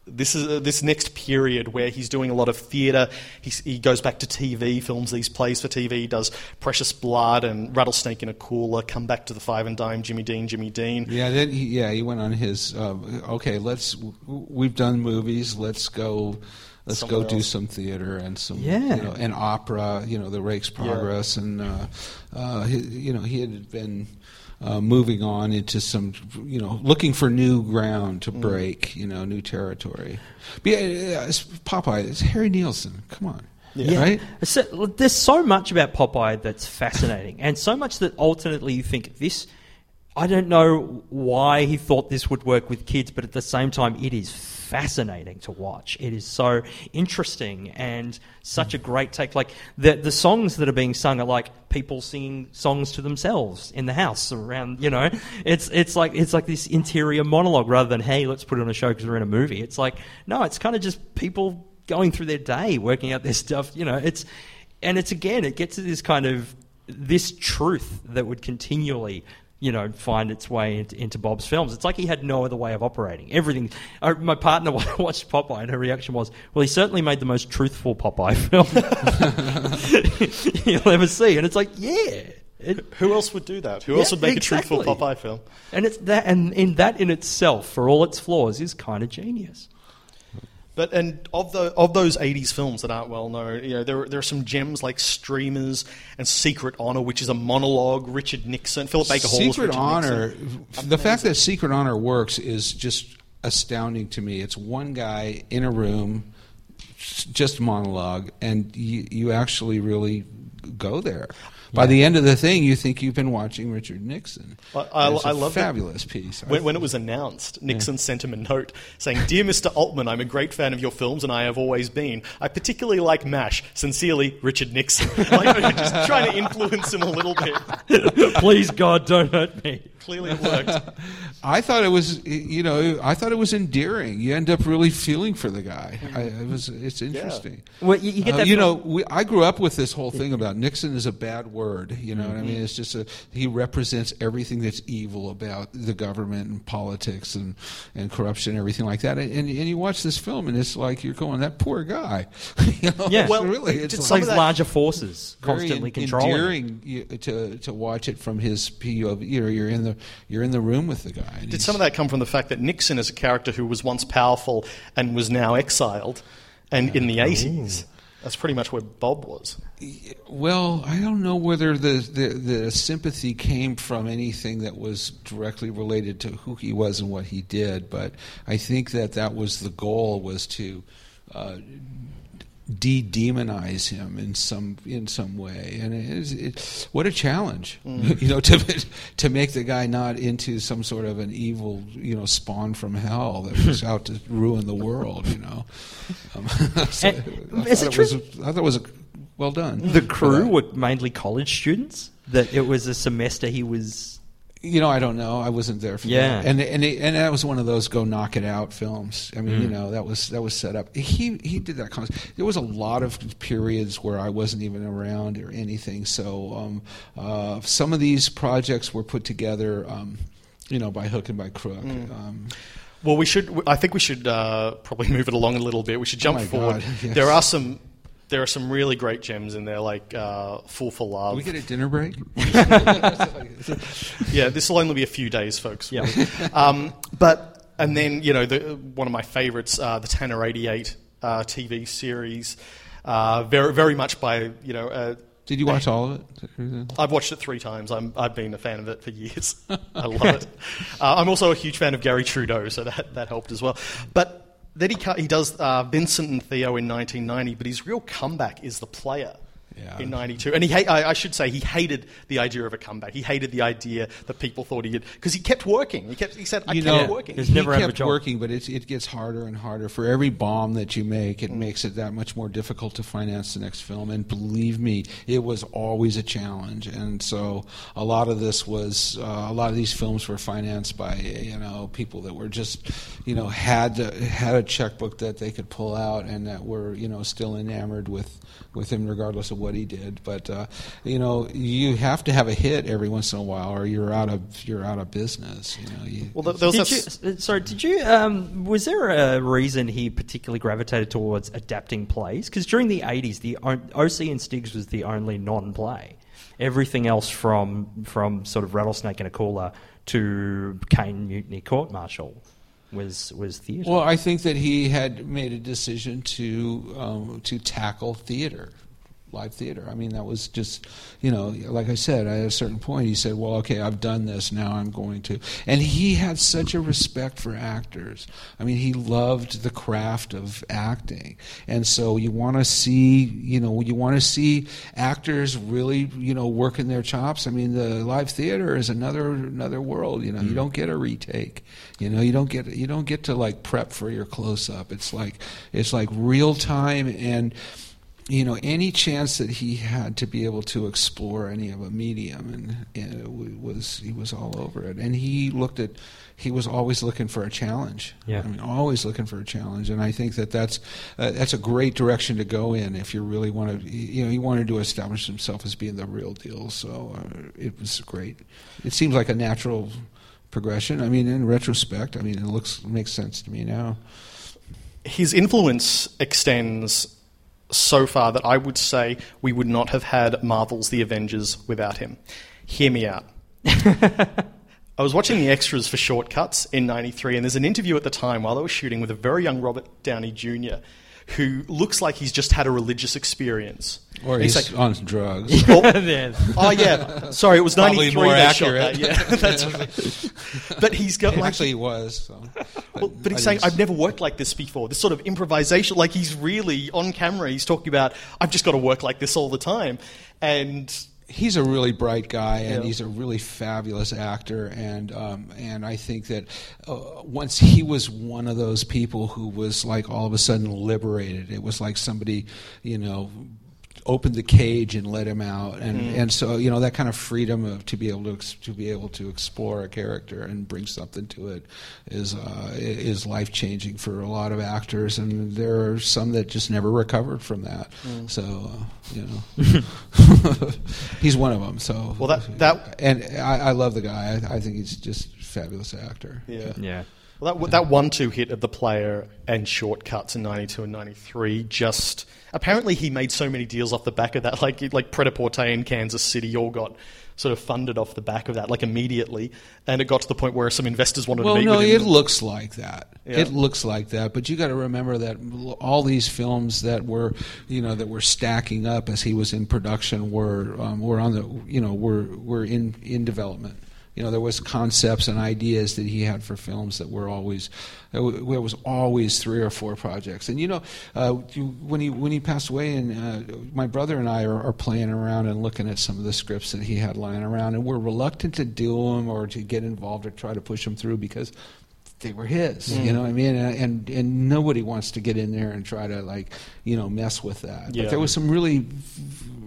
this is uh, this next period where he's doing a lot of theatre. He, he goes back to T V, films these plays for T V, does Precious Blood and Rattlesnake in a Cooler, come back to the Five and Dime, Jimmy Dean, Jimmy Dean. Yeah, then he, yeah, he went on his. Um, okay, let's. We've done movies. Let's go. Let's Somewhere go do else. some theater and some, yeah. you know, and opera. You know, the Rake's Progress, yeah. and uh, uh, he, you know, he had been uh, moving on into some, you know, looking for new ground to break, mm. you know, new territory. But yeah, it's Popeye. It's Harry Nielsen. Come on, yeah. Yeah. right? So, there's so much about Popeye that's fascinating, and so much that ultimately you think this. I don't know why he thought this would work with kids, but at the same time, it is fascinating to watch. It is so interesting and such a great take. Like the the songs that are being sung are like people singing songs to themselves in the house around. You know, it's it's like it's like this interior monologue rather than hey, let's put on a show because we're in a movie. It's like no, it's kind of just people going through their day, working out their stuff. You know, it's and it's again, it gets to this kind of this truth that would continually. You know, find its way into, into Bob's films. It's like he had no other way of operating. Everything. I, my partner watched Popeye, and her reaction was, "Well, he certainly made the most truthful Popeye film you'll ever see." And it's like, yeah. It, Who else would do that? Who yeah, else would make exactly. a truthful Popeye film? And it's that, and in that in itself, for all its flaws, is kind of genius. But and of the of those eighties films that aren't well known, you know, there there are some gems like Streamers and Secret Honor, which is a monologue. Richard Nixon, Philip Baker Hall. Secret Honor. The fact that Secret Honor works is just astounding to me. It's one guy in a room, just monologue, and you you actually really go there. By yeah. the end of the thing, you think you've been watching Richard Nixon. I, I, it's a I love fabulous it. piece. When, when it was announced, Nixon yeah. sent him a note saying, "Dear Mister Altman, I'm a great fan of your films, and I have always been. I particularly like MASH. Sincerely, Richard Nixon." Like, you're just trying to influence him a little bit. Please, God, don't hurt me. Clearly, it worked. I thought it was, you know, I thought it was endearing. You end up really feeling for the guy. I, it was, it's interesting. Yeah. Well, you, you get that. Uh, you know, we, I grew up with this whole thing about Nixon is a bad word. You know mm-hmm. what I mean? It's just a, he represents everything that's evil about the government and politics and, and corruption and everything like that. And, and and you watch this film and it's like you're going, that poor guy. You know, yeah, it's well, really, it's, it's like, like larger forces constantly controlling. Endearing you, to to watch it from his P O V. You know, you're in the You're in the room with the guy. Did some of that come from the fact that Nixon is a character who was once powerful and was now exiled, and yeah. in the eighties? That's pretty much where Bob was. Well, I don't know whether the, the, the sympathy came from anything that was directly related to who he was and what he did, but I think that that was the goal, was to uh, de-demonize him in some in some way, and it is, it, what a challenge, mm. you know, to to make the guy not into some sort of an evil, you know, spawn from hell that was out to ruin the world, you know. Um, so and, I, is it it was, I thought it was a, well done. The crew were mainly college students. That it was a semester he was. You know, I don't know. I wasn't there for yeah. that. And and it, and that was one of those go knock it out films. I mean, mm. you know, that was that was set up. He he did that concept. There was a lot of periods where I wasn't even around or anything. So um, uh, some of these projects were put together, um, you know, by hook and by crook. Mm. Um, well, we should. I think we should uh, probably move it along a little bit. We should jump oh my forward. God, yes. There are some there are some really great gems in there, like uh, Fool for Love. Can we get a dinner break? Yeah, this will only be a few days, folks. Yeah. Um, but, and then, you know, the, one of my favorites, uh, the Tanner eighty-eight uh, T V series, uh, very very much by, you know... Uh, Did you watch all of it? I've watched it three times. I'm, I've been a fan of it for years. I love it. Uh, I'm also a huge fan of Gary Trudeau, so that, that helped as well. But then he he does uh, Vincent and Theo in nineteen ninety, but his real comeback is The Player yeah. in ninety-two. And he ha- I, I should say he hated the idea of a comeback. He hated the idea that people thought he did, because he kept working. He kept he said, I you kept know, working. He never kept working, but it's, it gets harder and harder. For every bomb that you make, it mm. makes it that much more difficult to finance the next film. And believe me, it was always a challenge. And so a lot of this was, uh, a lot of these films were financed by, you know, people that were just, you know, had to, had a checkbook that they could pull out and that were, you know, still enamored with, with him regardless of what he did. But uh, you know, you have to have a hit every once in a while, or you're out of you're out of business. You know. You, well, there was did you, sorry, did you? Um, was there a reason he particularly gravitated towards adapting plays? Because during the eighties, the O C and Stiggs was the only non-play. Everything else, from from sort of Rattlesnake in a Cooler to Cane, Mutiny, Court Martial, was was theater. Well, I think that he had made a decision to um, to tackle theater. Live theater. I mean, that was just, you know, like I said, at a certain point he said, well, okay, I've done this, now I'm going to. And he had such a respect for actors. I mean, he loved the craft of acting. And so you want to see, you know, you want to see actors really, you know, working their chops. I mean, the live theater is another another world, you know. Mm-hmm. You don't get a retake. You know, you don't get you don't get to like prep for your close up. It's like it's like real time. And you know, any chance that he had to be able to explore any of a medium, and, and it was he was all over it. And he looked at, he was always looking for a challenge. Yeah, I mean, always looking for a challenge. And I think that that's uh, that's a great direction to go in if you really want to. You know, he wanted to establish himself as being the real deal. So uh, it was great. It seems like a natural progression. I mean, in retrospect, I mean, it looks makes sense to me now. His influence extends so far that I would say we would not have had Marvel's The Avengers without him. Hear me out. I was watching the extras for Shortcuts in ninety-three, and there's an interview at the time while they were shooting with a very young Robert Downey Junior who looks like he's just had a religious experience. Or and he's, he's like, on drugs. Oh, oh, yeah. Sorry, it was ninety-three. Probably more accurate. That. Yeah, that's right. But he's got... Like, actually, he was. So. Well, but he's I saying, just... I've never worked like this before. This sort of improvisation, like he's really on camera. He's talking about, I've just got to work like this all the time. And... He's a really bright guy, and yeah. he's a really fabulous actor, and um, and I think that uh, once he was one of those people who was like all of a sudden liberated. It was like somebody, you know, opened the cage and let him out, and, mm. and so you know that kind of freedom of, to be able to ex- to be able to explore a character and bring something to it is uh, is life changing for a lot of actors, and there are some that just never recovered from that. Mm. So uh, you know, he's one of them. So well, that that and I, I love the guy. I, I think he's just a fabulous actor. Yeah, yeah. Well, that that one-two hit of The Player and Shortcuts in ninety-two and ninety-three just. Apparently he made so many deals off the back of that, like like Pret-a-Porter in Kansas City all got sort of funded off the back of that, like immediately, and it got to the point where some investors wanted well, to meet no, with him. Well, no, it looks like that. Yeah. It looks like that, but you got to remember that all these films that were, you know, that were stacking up as he was in production were um, were on the, you know, were were in, in development. You know, there was concepts and ideas that he had for films that were always, there was always three or four projects. And you know, uh, when he when he passed away, and uh, my brother and I are, are playing around and looking at some of the scripts that he had lying around, and we're reluctant to do them or to get involved or try to push them through because they were his. Mm. You know what I mean? And, and and nobody wants to get in there and try to like, you know, mess with that. Yeah. But there was some really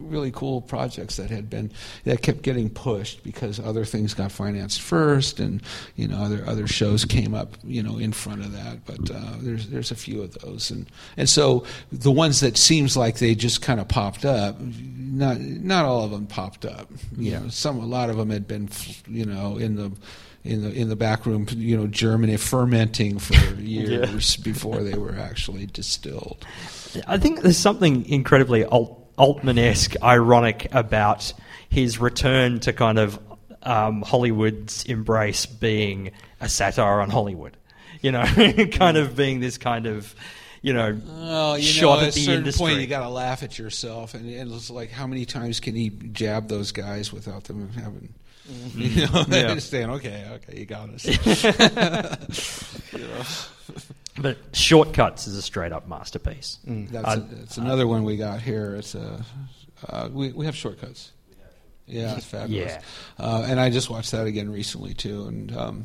really cool projects that had been that kept getting pushed because other things got financed first, and you know other other shows came up you know in front of that. But uh, there's there's a few of those, and and so the ones that seems like they just kind of popped up, not not all of them popped up. You know, some a lot of them had been you know in the. in the in the back room, you know, germinating, fermenting for years yeah. before they were actually distilled. I think there's something incredibly Alt- Altman-esque, ironic about his return to kind of um, Hollywood's embrace being a satire on Hollywood. You know, kind of being this kind of... You know, oh, you shot know, at, at the industry. At a certain industry. point, you got to laugh at yourself, and, and it's like, how many times can he jab those guys without them having, mm-hmm. you know, yeah. just saying, okay, okay, you got us. you know. But Shortcuts is a straight up masterpiece. Mm, that's uh, a, it's uh, another one we got here. It's a uh, we we have Shortcuts. Yeah, it's fabulous. Yeah. Uh, and I just watched that again recently too, and. Um,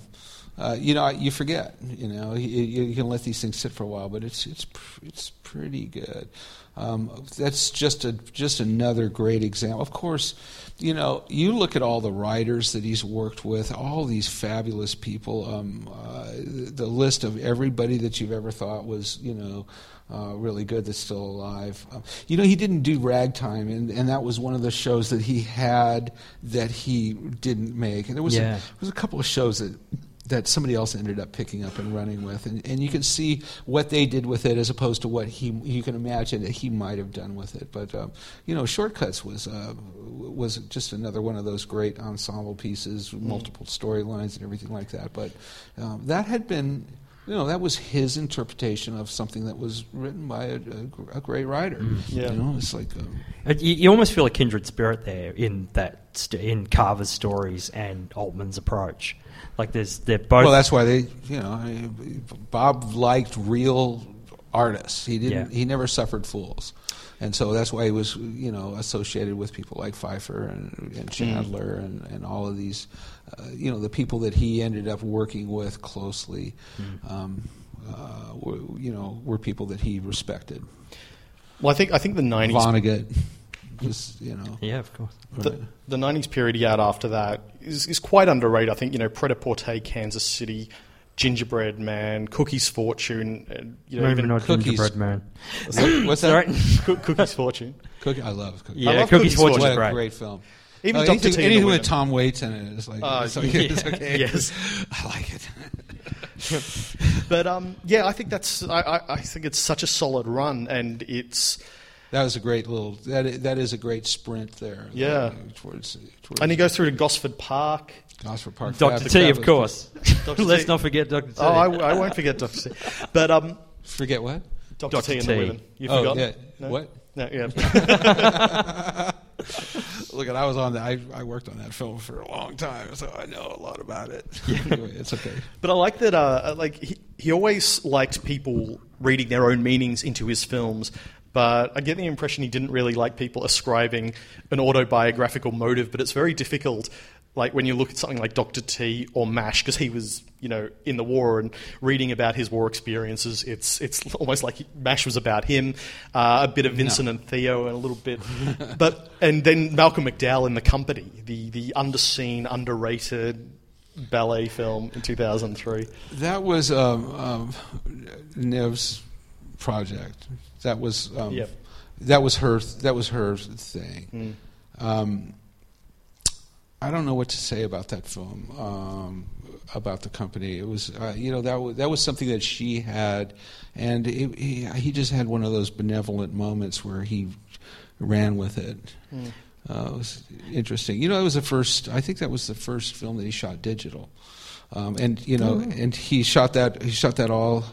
Uh, you know, you forget. You know, you, you can let these things sit for a while, but it's it's it's pretty good. Um, that's just a just another great example. Of course, you know, you look at all the writers that he's worked with, all these fabulous people. Um, uh, the list of everybody that you've ever thought was, you know. Uh, really good that's still alive. Uh, you know, he didn't do Ragtime, and, and that was one of the shows that he had that he didn't make. And there was, yeah. a, there was a couple of shows that, that somebody else ended up picking up and running with. And, and you can see what they did with it as opposed to what he you can imagine that he might have done with it. But, um, you know, Shortcuts was uh, was just another one of those great ensemble pieces, mm. multiple storylines and everything like that. But um, that had been... You know, that was his interpretation of something that was written by a, a, a great writer. Mm. Yeah. You know, it's like... Um, you, you almost feel a kindred spirit there in that st- in Carver's stories and Altman's approach. Like, there's... They're both... Well, that's why they, you know... I mean, Bob liked real artists. He didn't... Yeah. He never suffered fools. And so that's why he was, you know, associated with people like Pfeiffer and, and Chandler mm. and, and all of these... Uh, you know, the people that he ended up working with closely, mm. um, uh, were, you know, were people that he respected. Well, I think I think the nineties... Vonnegut, just, you know... Yeah, of course. The, right. the nineties period he had after that is, is quite underrated. I think, you know, Pret-a-Porter, Kansas City... Gingerbread Man, Cookie's Fortune, you know, even not Cookies. Gingerbread Man. What's that? What's that? Co- Cookie's Fortune. Cookie, I love Cookies. Yeah, I love Cookie's, Cookie's Fortune. What a great film. Even uh, Doctor anything, T and anything the Women. With Tom Waits in it is like uh, it's okay. Yeah, it's okay. Yes, I like it. But um, yeah, I think that's I, I, I think it's such a solid run, and it's. That was a great little. That is, that is a great sprint there. Yeah. There, towards, towards and he goes through to Gosford Park. Gosford Park. Doctor T, of course. Doctor Let's T. not forget Doctor T. Oh, I, I won't forget Doctor T. But um, forget what? Doctor T and the Women. You oh, forgot? Yeah. No? What? No. Yeah. Look, I was on that. I, I worked on that film for a long time, so I know a lot about it. Yeah. Anyway, it's okay. But I like that. Uh, like he, he always liked people reading their own meanings into his films. But I get the impression he didn't really like people ascribing an autobiographical motive, but it's very difficult, like when you look at something like Doctor T or MASH, because he was, you know, in the war and reading about his war experiences. It's it's almost like MASH was about him, uh, a bit of Vincent no. and Theo, and a little bit, but and then Malcolm McDowell in The Company, the the underseen, underrated ballet film in two thousand three. That was um, um, Nev's project. That was um, yep. that was her that was her thing. Mm. Um, I don't know what to say about that film, um, about The Company. It was uh, you know that was, that was something that she had, and it, he, he just had one of those benevolent moments where he ran with it. Mm. Uh, it was interesting. You know, it was the first. I think that was the first film that he shot digital, um, and you know, mm. and he shot that he shot that all.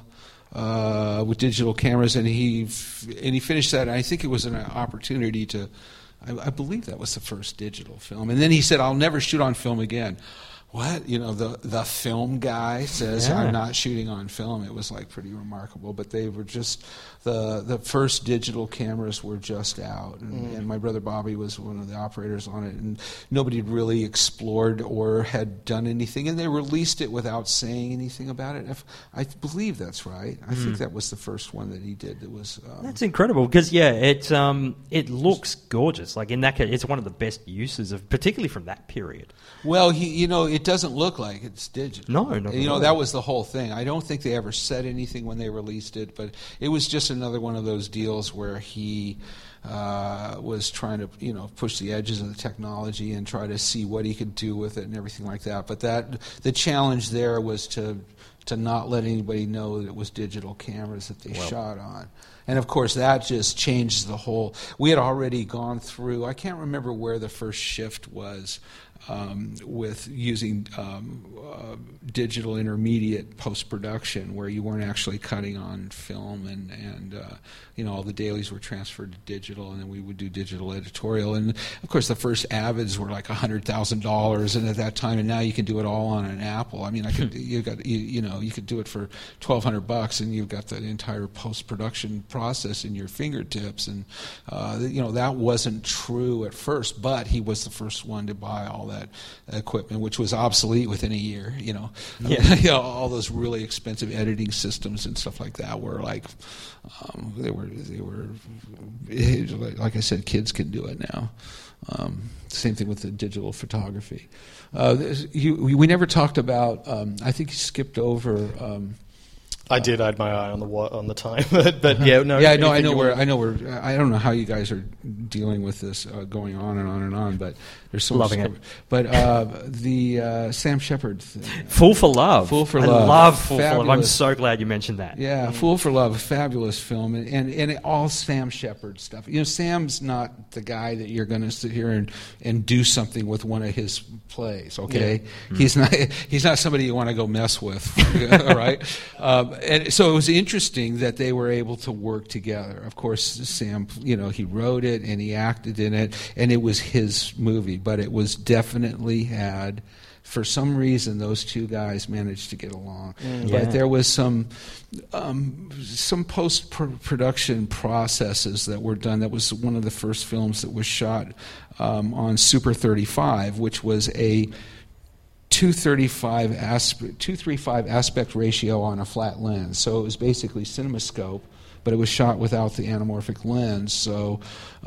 Uh, with digital cameras, and he f- and he finished that. And I think it was an opportunity to, I, I believe that was the first digital film. And then he said, "I'll never shoot on film again." what? You know, the the film guy says, yeah. I'm not shooting on film. It was, like, pretty remarkable. But they were just, the the first digital cameras were just out. And, mm. and my brother Bobby was one of the operators on it. And nobody had really explored or had done anything. And they released it without saying anything about it. If, I believe that's right. I mm. think that was the first one that he did that was... Um, that's incredible because, yeah, it, um, it looks gorgeous. Like, in that case, it's one of the best uses of, particularly from that period. Well, he, you know... It It doesn't look like it's digital. No, no. You know, that was the whole thing. I don't think they ever said anything when they released it, but it was just another one of those deals where he uh, was trying to, you know, push the edges of the technology and try to see what he could do with it and everything like that. But that the challenge there was to to not let anybody know that it was digital cameras that they well. shot on. And, of course, that just changed the whole... We had already gone through... I can't remember where the first shift was um, with using um, uh, digital intermediate post-production where you weren't actually cutting on film and, and uh, you know, all the dailies were transferred to digital and then we would do digital editorial. And, of course, the first Avids were like one hundred thousand dollars and at that time, and now you can do it all on an Apple. I mean, I could you got you, you know, you could do it for twelve hundred bucks and you've got the entire post-production process. process in your fingertips, and uh, you know that wasn't true at first, but he was the first one to buy all that equipment, which was obsolete within a year. You know, yeah. I mean, you know all those really expensive editing systems and stuff like that were like um, they were they were like I said, kids can do it now. Um, same thing with the digital photography. Uh, you, we never talked about. Um, I think you skipped over. Um, I did. I had my eye on the on the time, but, but yeah, no, yeah, no, I know where, I know where, I don't know how you guys are dealing with this uh, going on and on and on, but there's so loving much it. But uh, the uh, Sam Shepard thing, Fool for Love, Fool for I Love, I love Fool fabulous. for Love. I'm so glad you mentioned that. Yeah, mm. Fool for Love, fabulous film, and and, and it, all Sam Shepard stuff. You know, Sam's not the guy that you're going to sit here and, and do something with one of his plays. Okay, yeah. mm. he's not he's not somebody you want to go mess with. All right. Um, And so it was interesting that they were able to work together. Of course, Sam, you know, he wrote it and he acted in it, and it was his movie. But it was definitely had, for some reason, those two guys managed to get along. Mm, yeah. But there was some um, some post-production processes that were done. That was one of the first films that was shot um, on Super thirty-five, which was a... two thirty-five aspect, two thirty-five aspect ratio on a flat lens. So it was basically CinemaScope, but it was shot without the anamorphic lens. So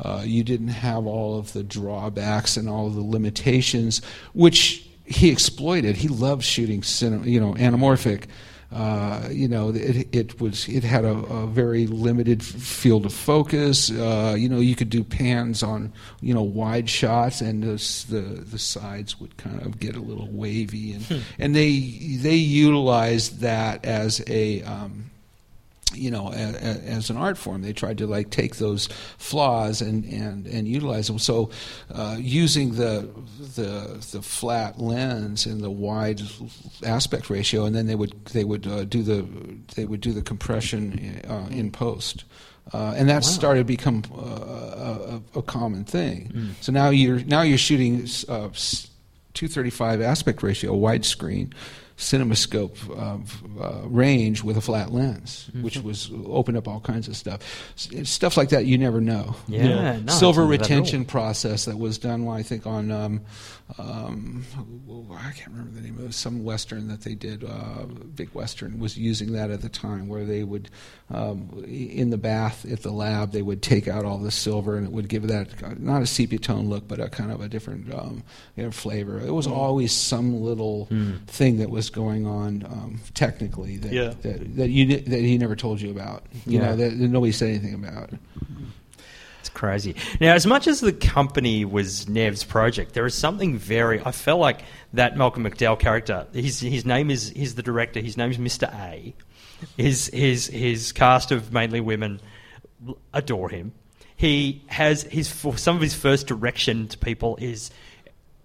uh, you didn't have all of the drawbacks and all of the limitations, which he exploited. He loved shooting cinema, you know, anamorphic. Uh, you know, it, it was it had a, a very limited f- field of focus. Uh, you know, you could do pans on you know wide shots, and those, the the sides would kind of get a little wavy, and hmm. and they they utilized that as a. Um, you know, as, as an art form. They tried to, like, take those flaws and, and, and utilize them. So uh, using the, the the flat lens and the wide aspect ratio, and then they would they would uh, do the they would do the compression uh, in post. Uh, and that wow. started to become uh, a, a common thing. Mm. So now you're now you're shooting uh, two thirty-five aspect ratio, widescreen, CinemaScope uh, uh, range with a flat lens, mm-hmm. which was opened up all kinds of stuff. S- stuff like that you never know. Yeah, yeah. No, silver retention process that was done, well, I think, on um, um, I can't remember the name of it, some Western that they did, uh, Big Western was using that at the time, where they would um, in the bath at the lab they would take out all the silver and it would give that not a sepia tone look, but a kind of a different um, you know, flavor. It was mm. always some little mm. thing that was going on um, technically that, yeah. that that you that he never told you about, you yeah. know, that, that nobody said anything about. It's crazy. Now, as much as The Company was Nev's project, there is something very. I felt like that Malcolm McDowell character. His his name is he's the director. His name is Mister A. His his his cast of mainly women adore him. He has his for some of his first direction to people is,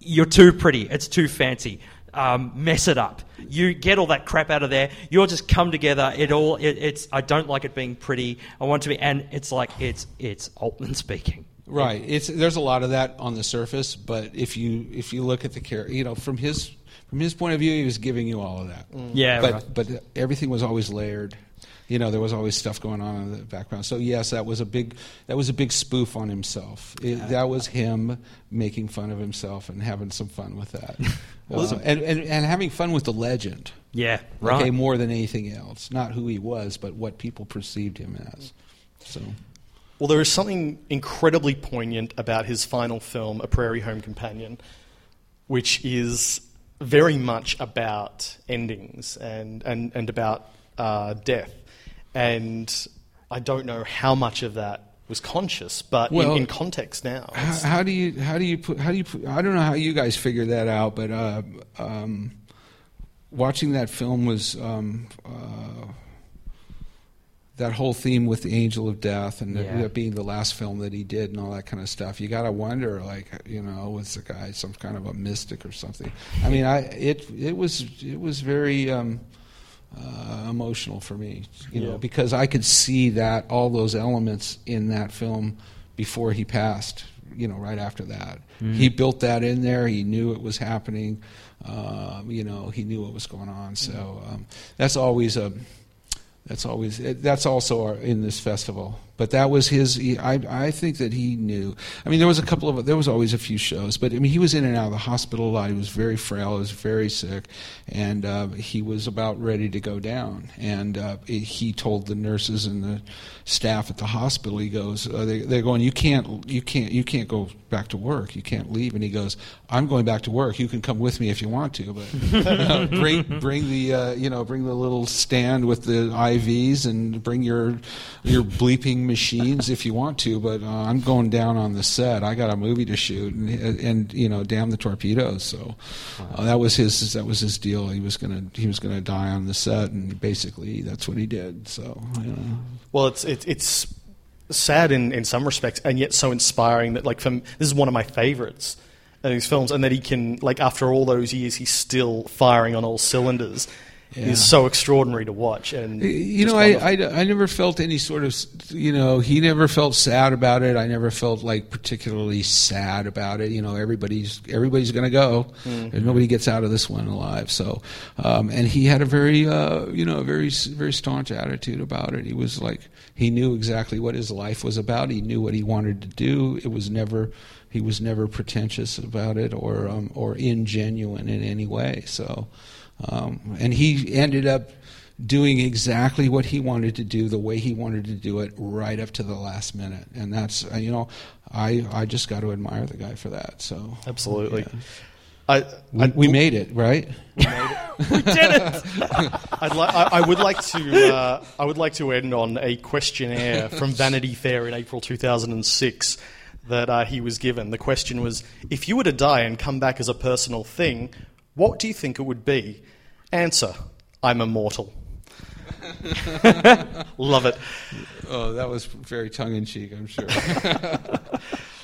"You're too pretty. It's too fancy." Um, mess it up. You get all that crap out of there. You'll just come together. It all. It, it's. I don't like it being pretty. I want to be. And it's like it's. It's Altman speaking. Right. It's. There's a lot of that on the surface, but if you if you look at the character, you know, from his from his point of view, he was giving you all of that. Mm. Yeah, but right. but everything was always layered. You know, there was always stuff going on in the background. So yes, that was a big that was a big spoof on himself. It, yeah. That was him making fun of himself and having some fun with that, well, uh, and, and and having fun with the legend. Yeah, right. Okay, more than anything else, not who he was, but what people perceived him as. So. Well, there is something incredibly poignant about his final film, A Prairie Home Companion, which is very much about endings and, and, and about uh, death. And I don't know how much of that was conscious, but well, in, in context now. How, how do you how do you put how do you put, I don't know how you guys figure that out, but uh, um, watching that film was. Um, uh, That whole theme with the Angel of Death and yeah. that being the last film that he did and all that kind of stuff, you got to wonder, like, you know, was the guy some kind of a mystic or something? I mean, I it it was it was very um, uh, emotional for me, you yeah. know, because I could see that all those elements in that film before he passed, you know, right after that. Mm. He built that in there. He knew it was happening. Um, you know, he knew what was going on. So um, that's always a... That's always. That's also our, in this festival. But that was his. He, I, I think that he knew. I mean, there was a couple of. There was always a few shows, but I mean, he was in and out of the hospital a lot. He was very frail. He was very sick, and uh, he was about ready to go down. And uh, it, he told the nurses and the staff at the hospital. He goes, uh, they, they're going. You can't. You can't. You can't go back to work. You can't leave. And he goes, I'm going back to work. You can come with me if you want to, but you know, bring bring the uh, you know bring the little stand with the I V. I Vs and bring your your bleeping machines if you want to, but uh, I'm going down on the set. I got a movie to shoot, and and you know, damn the torpedoes. So uh, that was his that was his deal. He was gonna he was gonna die on the set, and basically that's what he did. So you know. Well, it's it, it's sad in, in some respects, and yet so inspiring that like from this is one of my favorites of his films, and that he can like after all those years he's still firing on all cylinders. Yeah. Is so extraordinary to watch. And you know, I, I, I never felt any sort of, you know, he never felt sad about it. I never felt like particularly sad about it. You know, everybody's everybody's going to go. Mm-hmm. And nobody gets out of this one alive. So, um, and he had a very, uh, you know, very very staunch attitude about it. He was like, he knew exactly what his life was about. He knew what he wanted to do. It was never. He was never pretentious about it or um, or ingenuine in any way. So. Um, and he ended up doing exactly what he wanted to do, the way he wanted to do it, right up to the last minute. And that's, you know, I I just got to admire the guy for that. So absolutely, yeah. I, we, I, we made it, right? We, made it. We did it. I'd li- I, I would like to uh, I would like to end on a questionnaire from Vanity Fair in April two thousand six that uh, he was given. The question was, if you were to die and come back as a personal thing, what do you think it would be? Answer, I'm immortal. Love it. Oh, that was very tongue-in-cheek, I'm sure.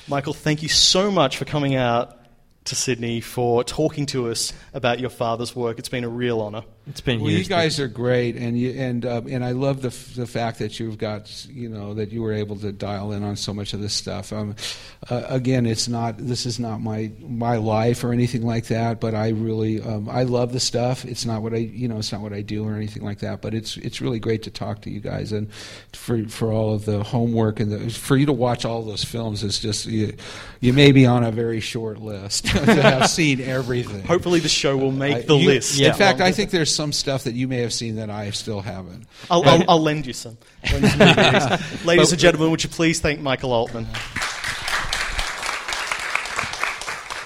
Michael, thank you so much for coming out to Sydney, for talking to us about your father's work. It's been a real honor. It's been well, huge. You guys are great, and you, and uh, and I love the f- the fact that you've got, you know, that you were able to dial in on so much of this stuff. Um, uh, again, it's not this is not my my life or anything like that, but I really um, I love the stuff. It's not what I you know it's not what I do or anything like that, but it's it's really great to talk to you guys, and for for all of the homework and the, for you to watch all those films is just you, you may be on a very short list to have seen everything. Hopefully, the show will make I, the you, list. Yeah, in fact, I think there's some stuff that you may have seen that I still haven't. I'll, but, I'll, I'll lend you some. Lend some ladies but, and gentlemen, would you please thank Michael Altman?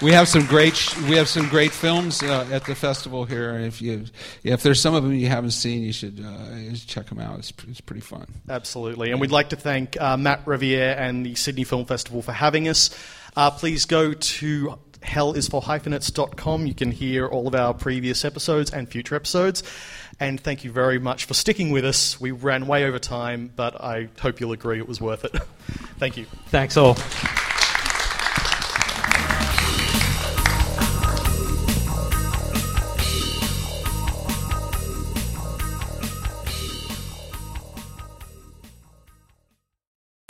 We have some great sh- we have some great films uh, at the festival here. And if you if there's some of them you haven't seen, you should uh, check them out. It's it's pretty fun. Absolutely, and we'd like to thank uh, Matt Reviere and the Sydney Film Festival for having us. Uh, please go to hell is for hyphenates dot com. You can hear all of our previous episodes and future episodes. And thank you very much for sticking with us. We ran way over time, but I hope you'll agree it was worth it. Thank you. Thanks all.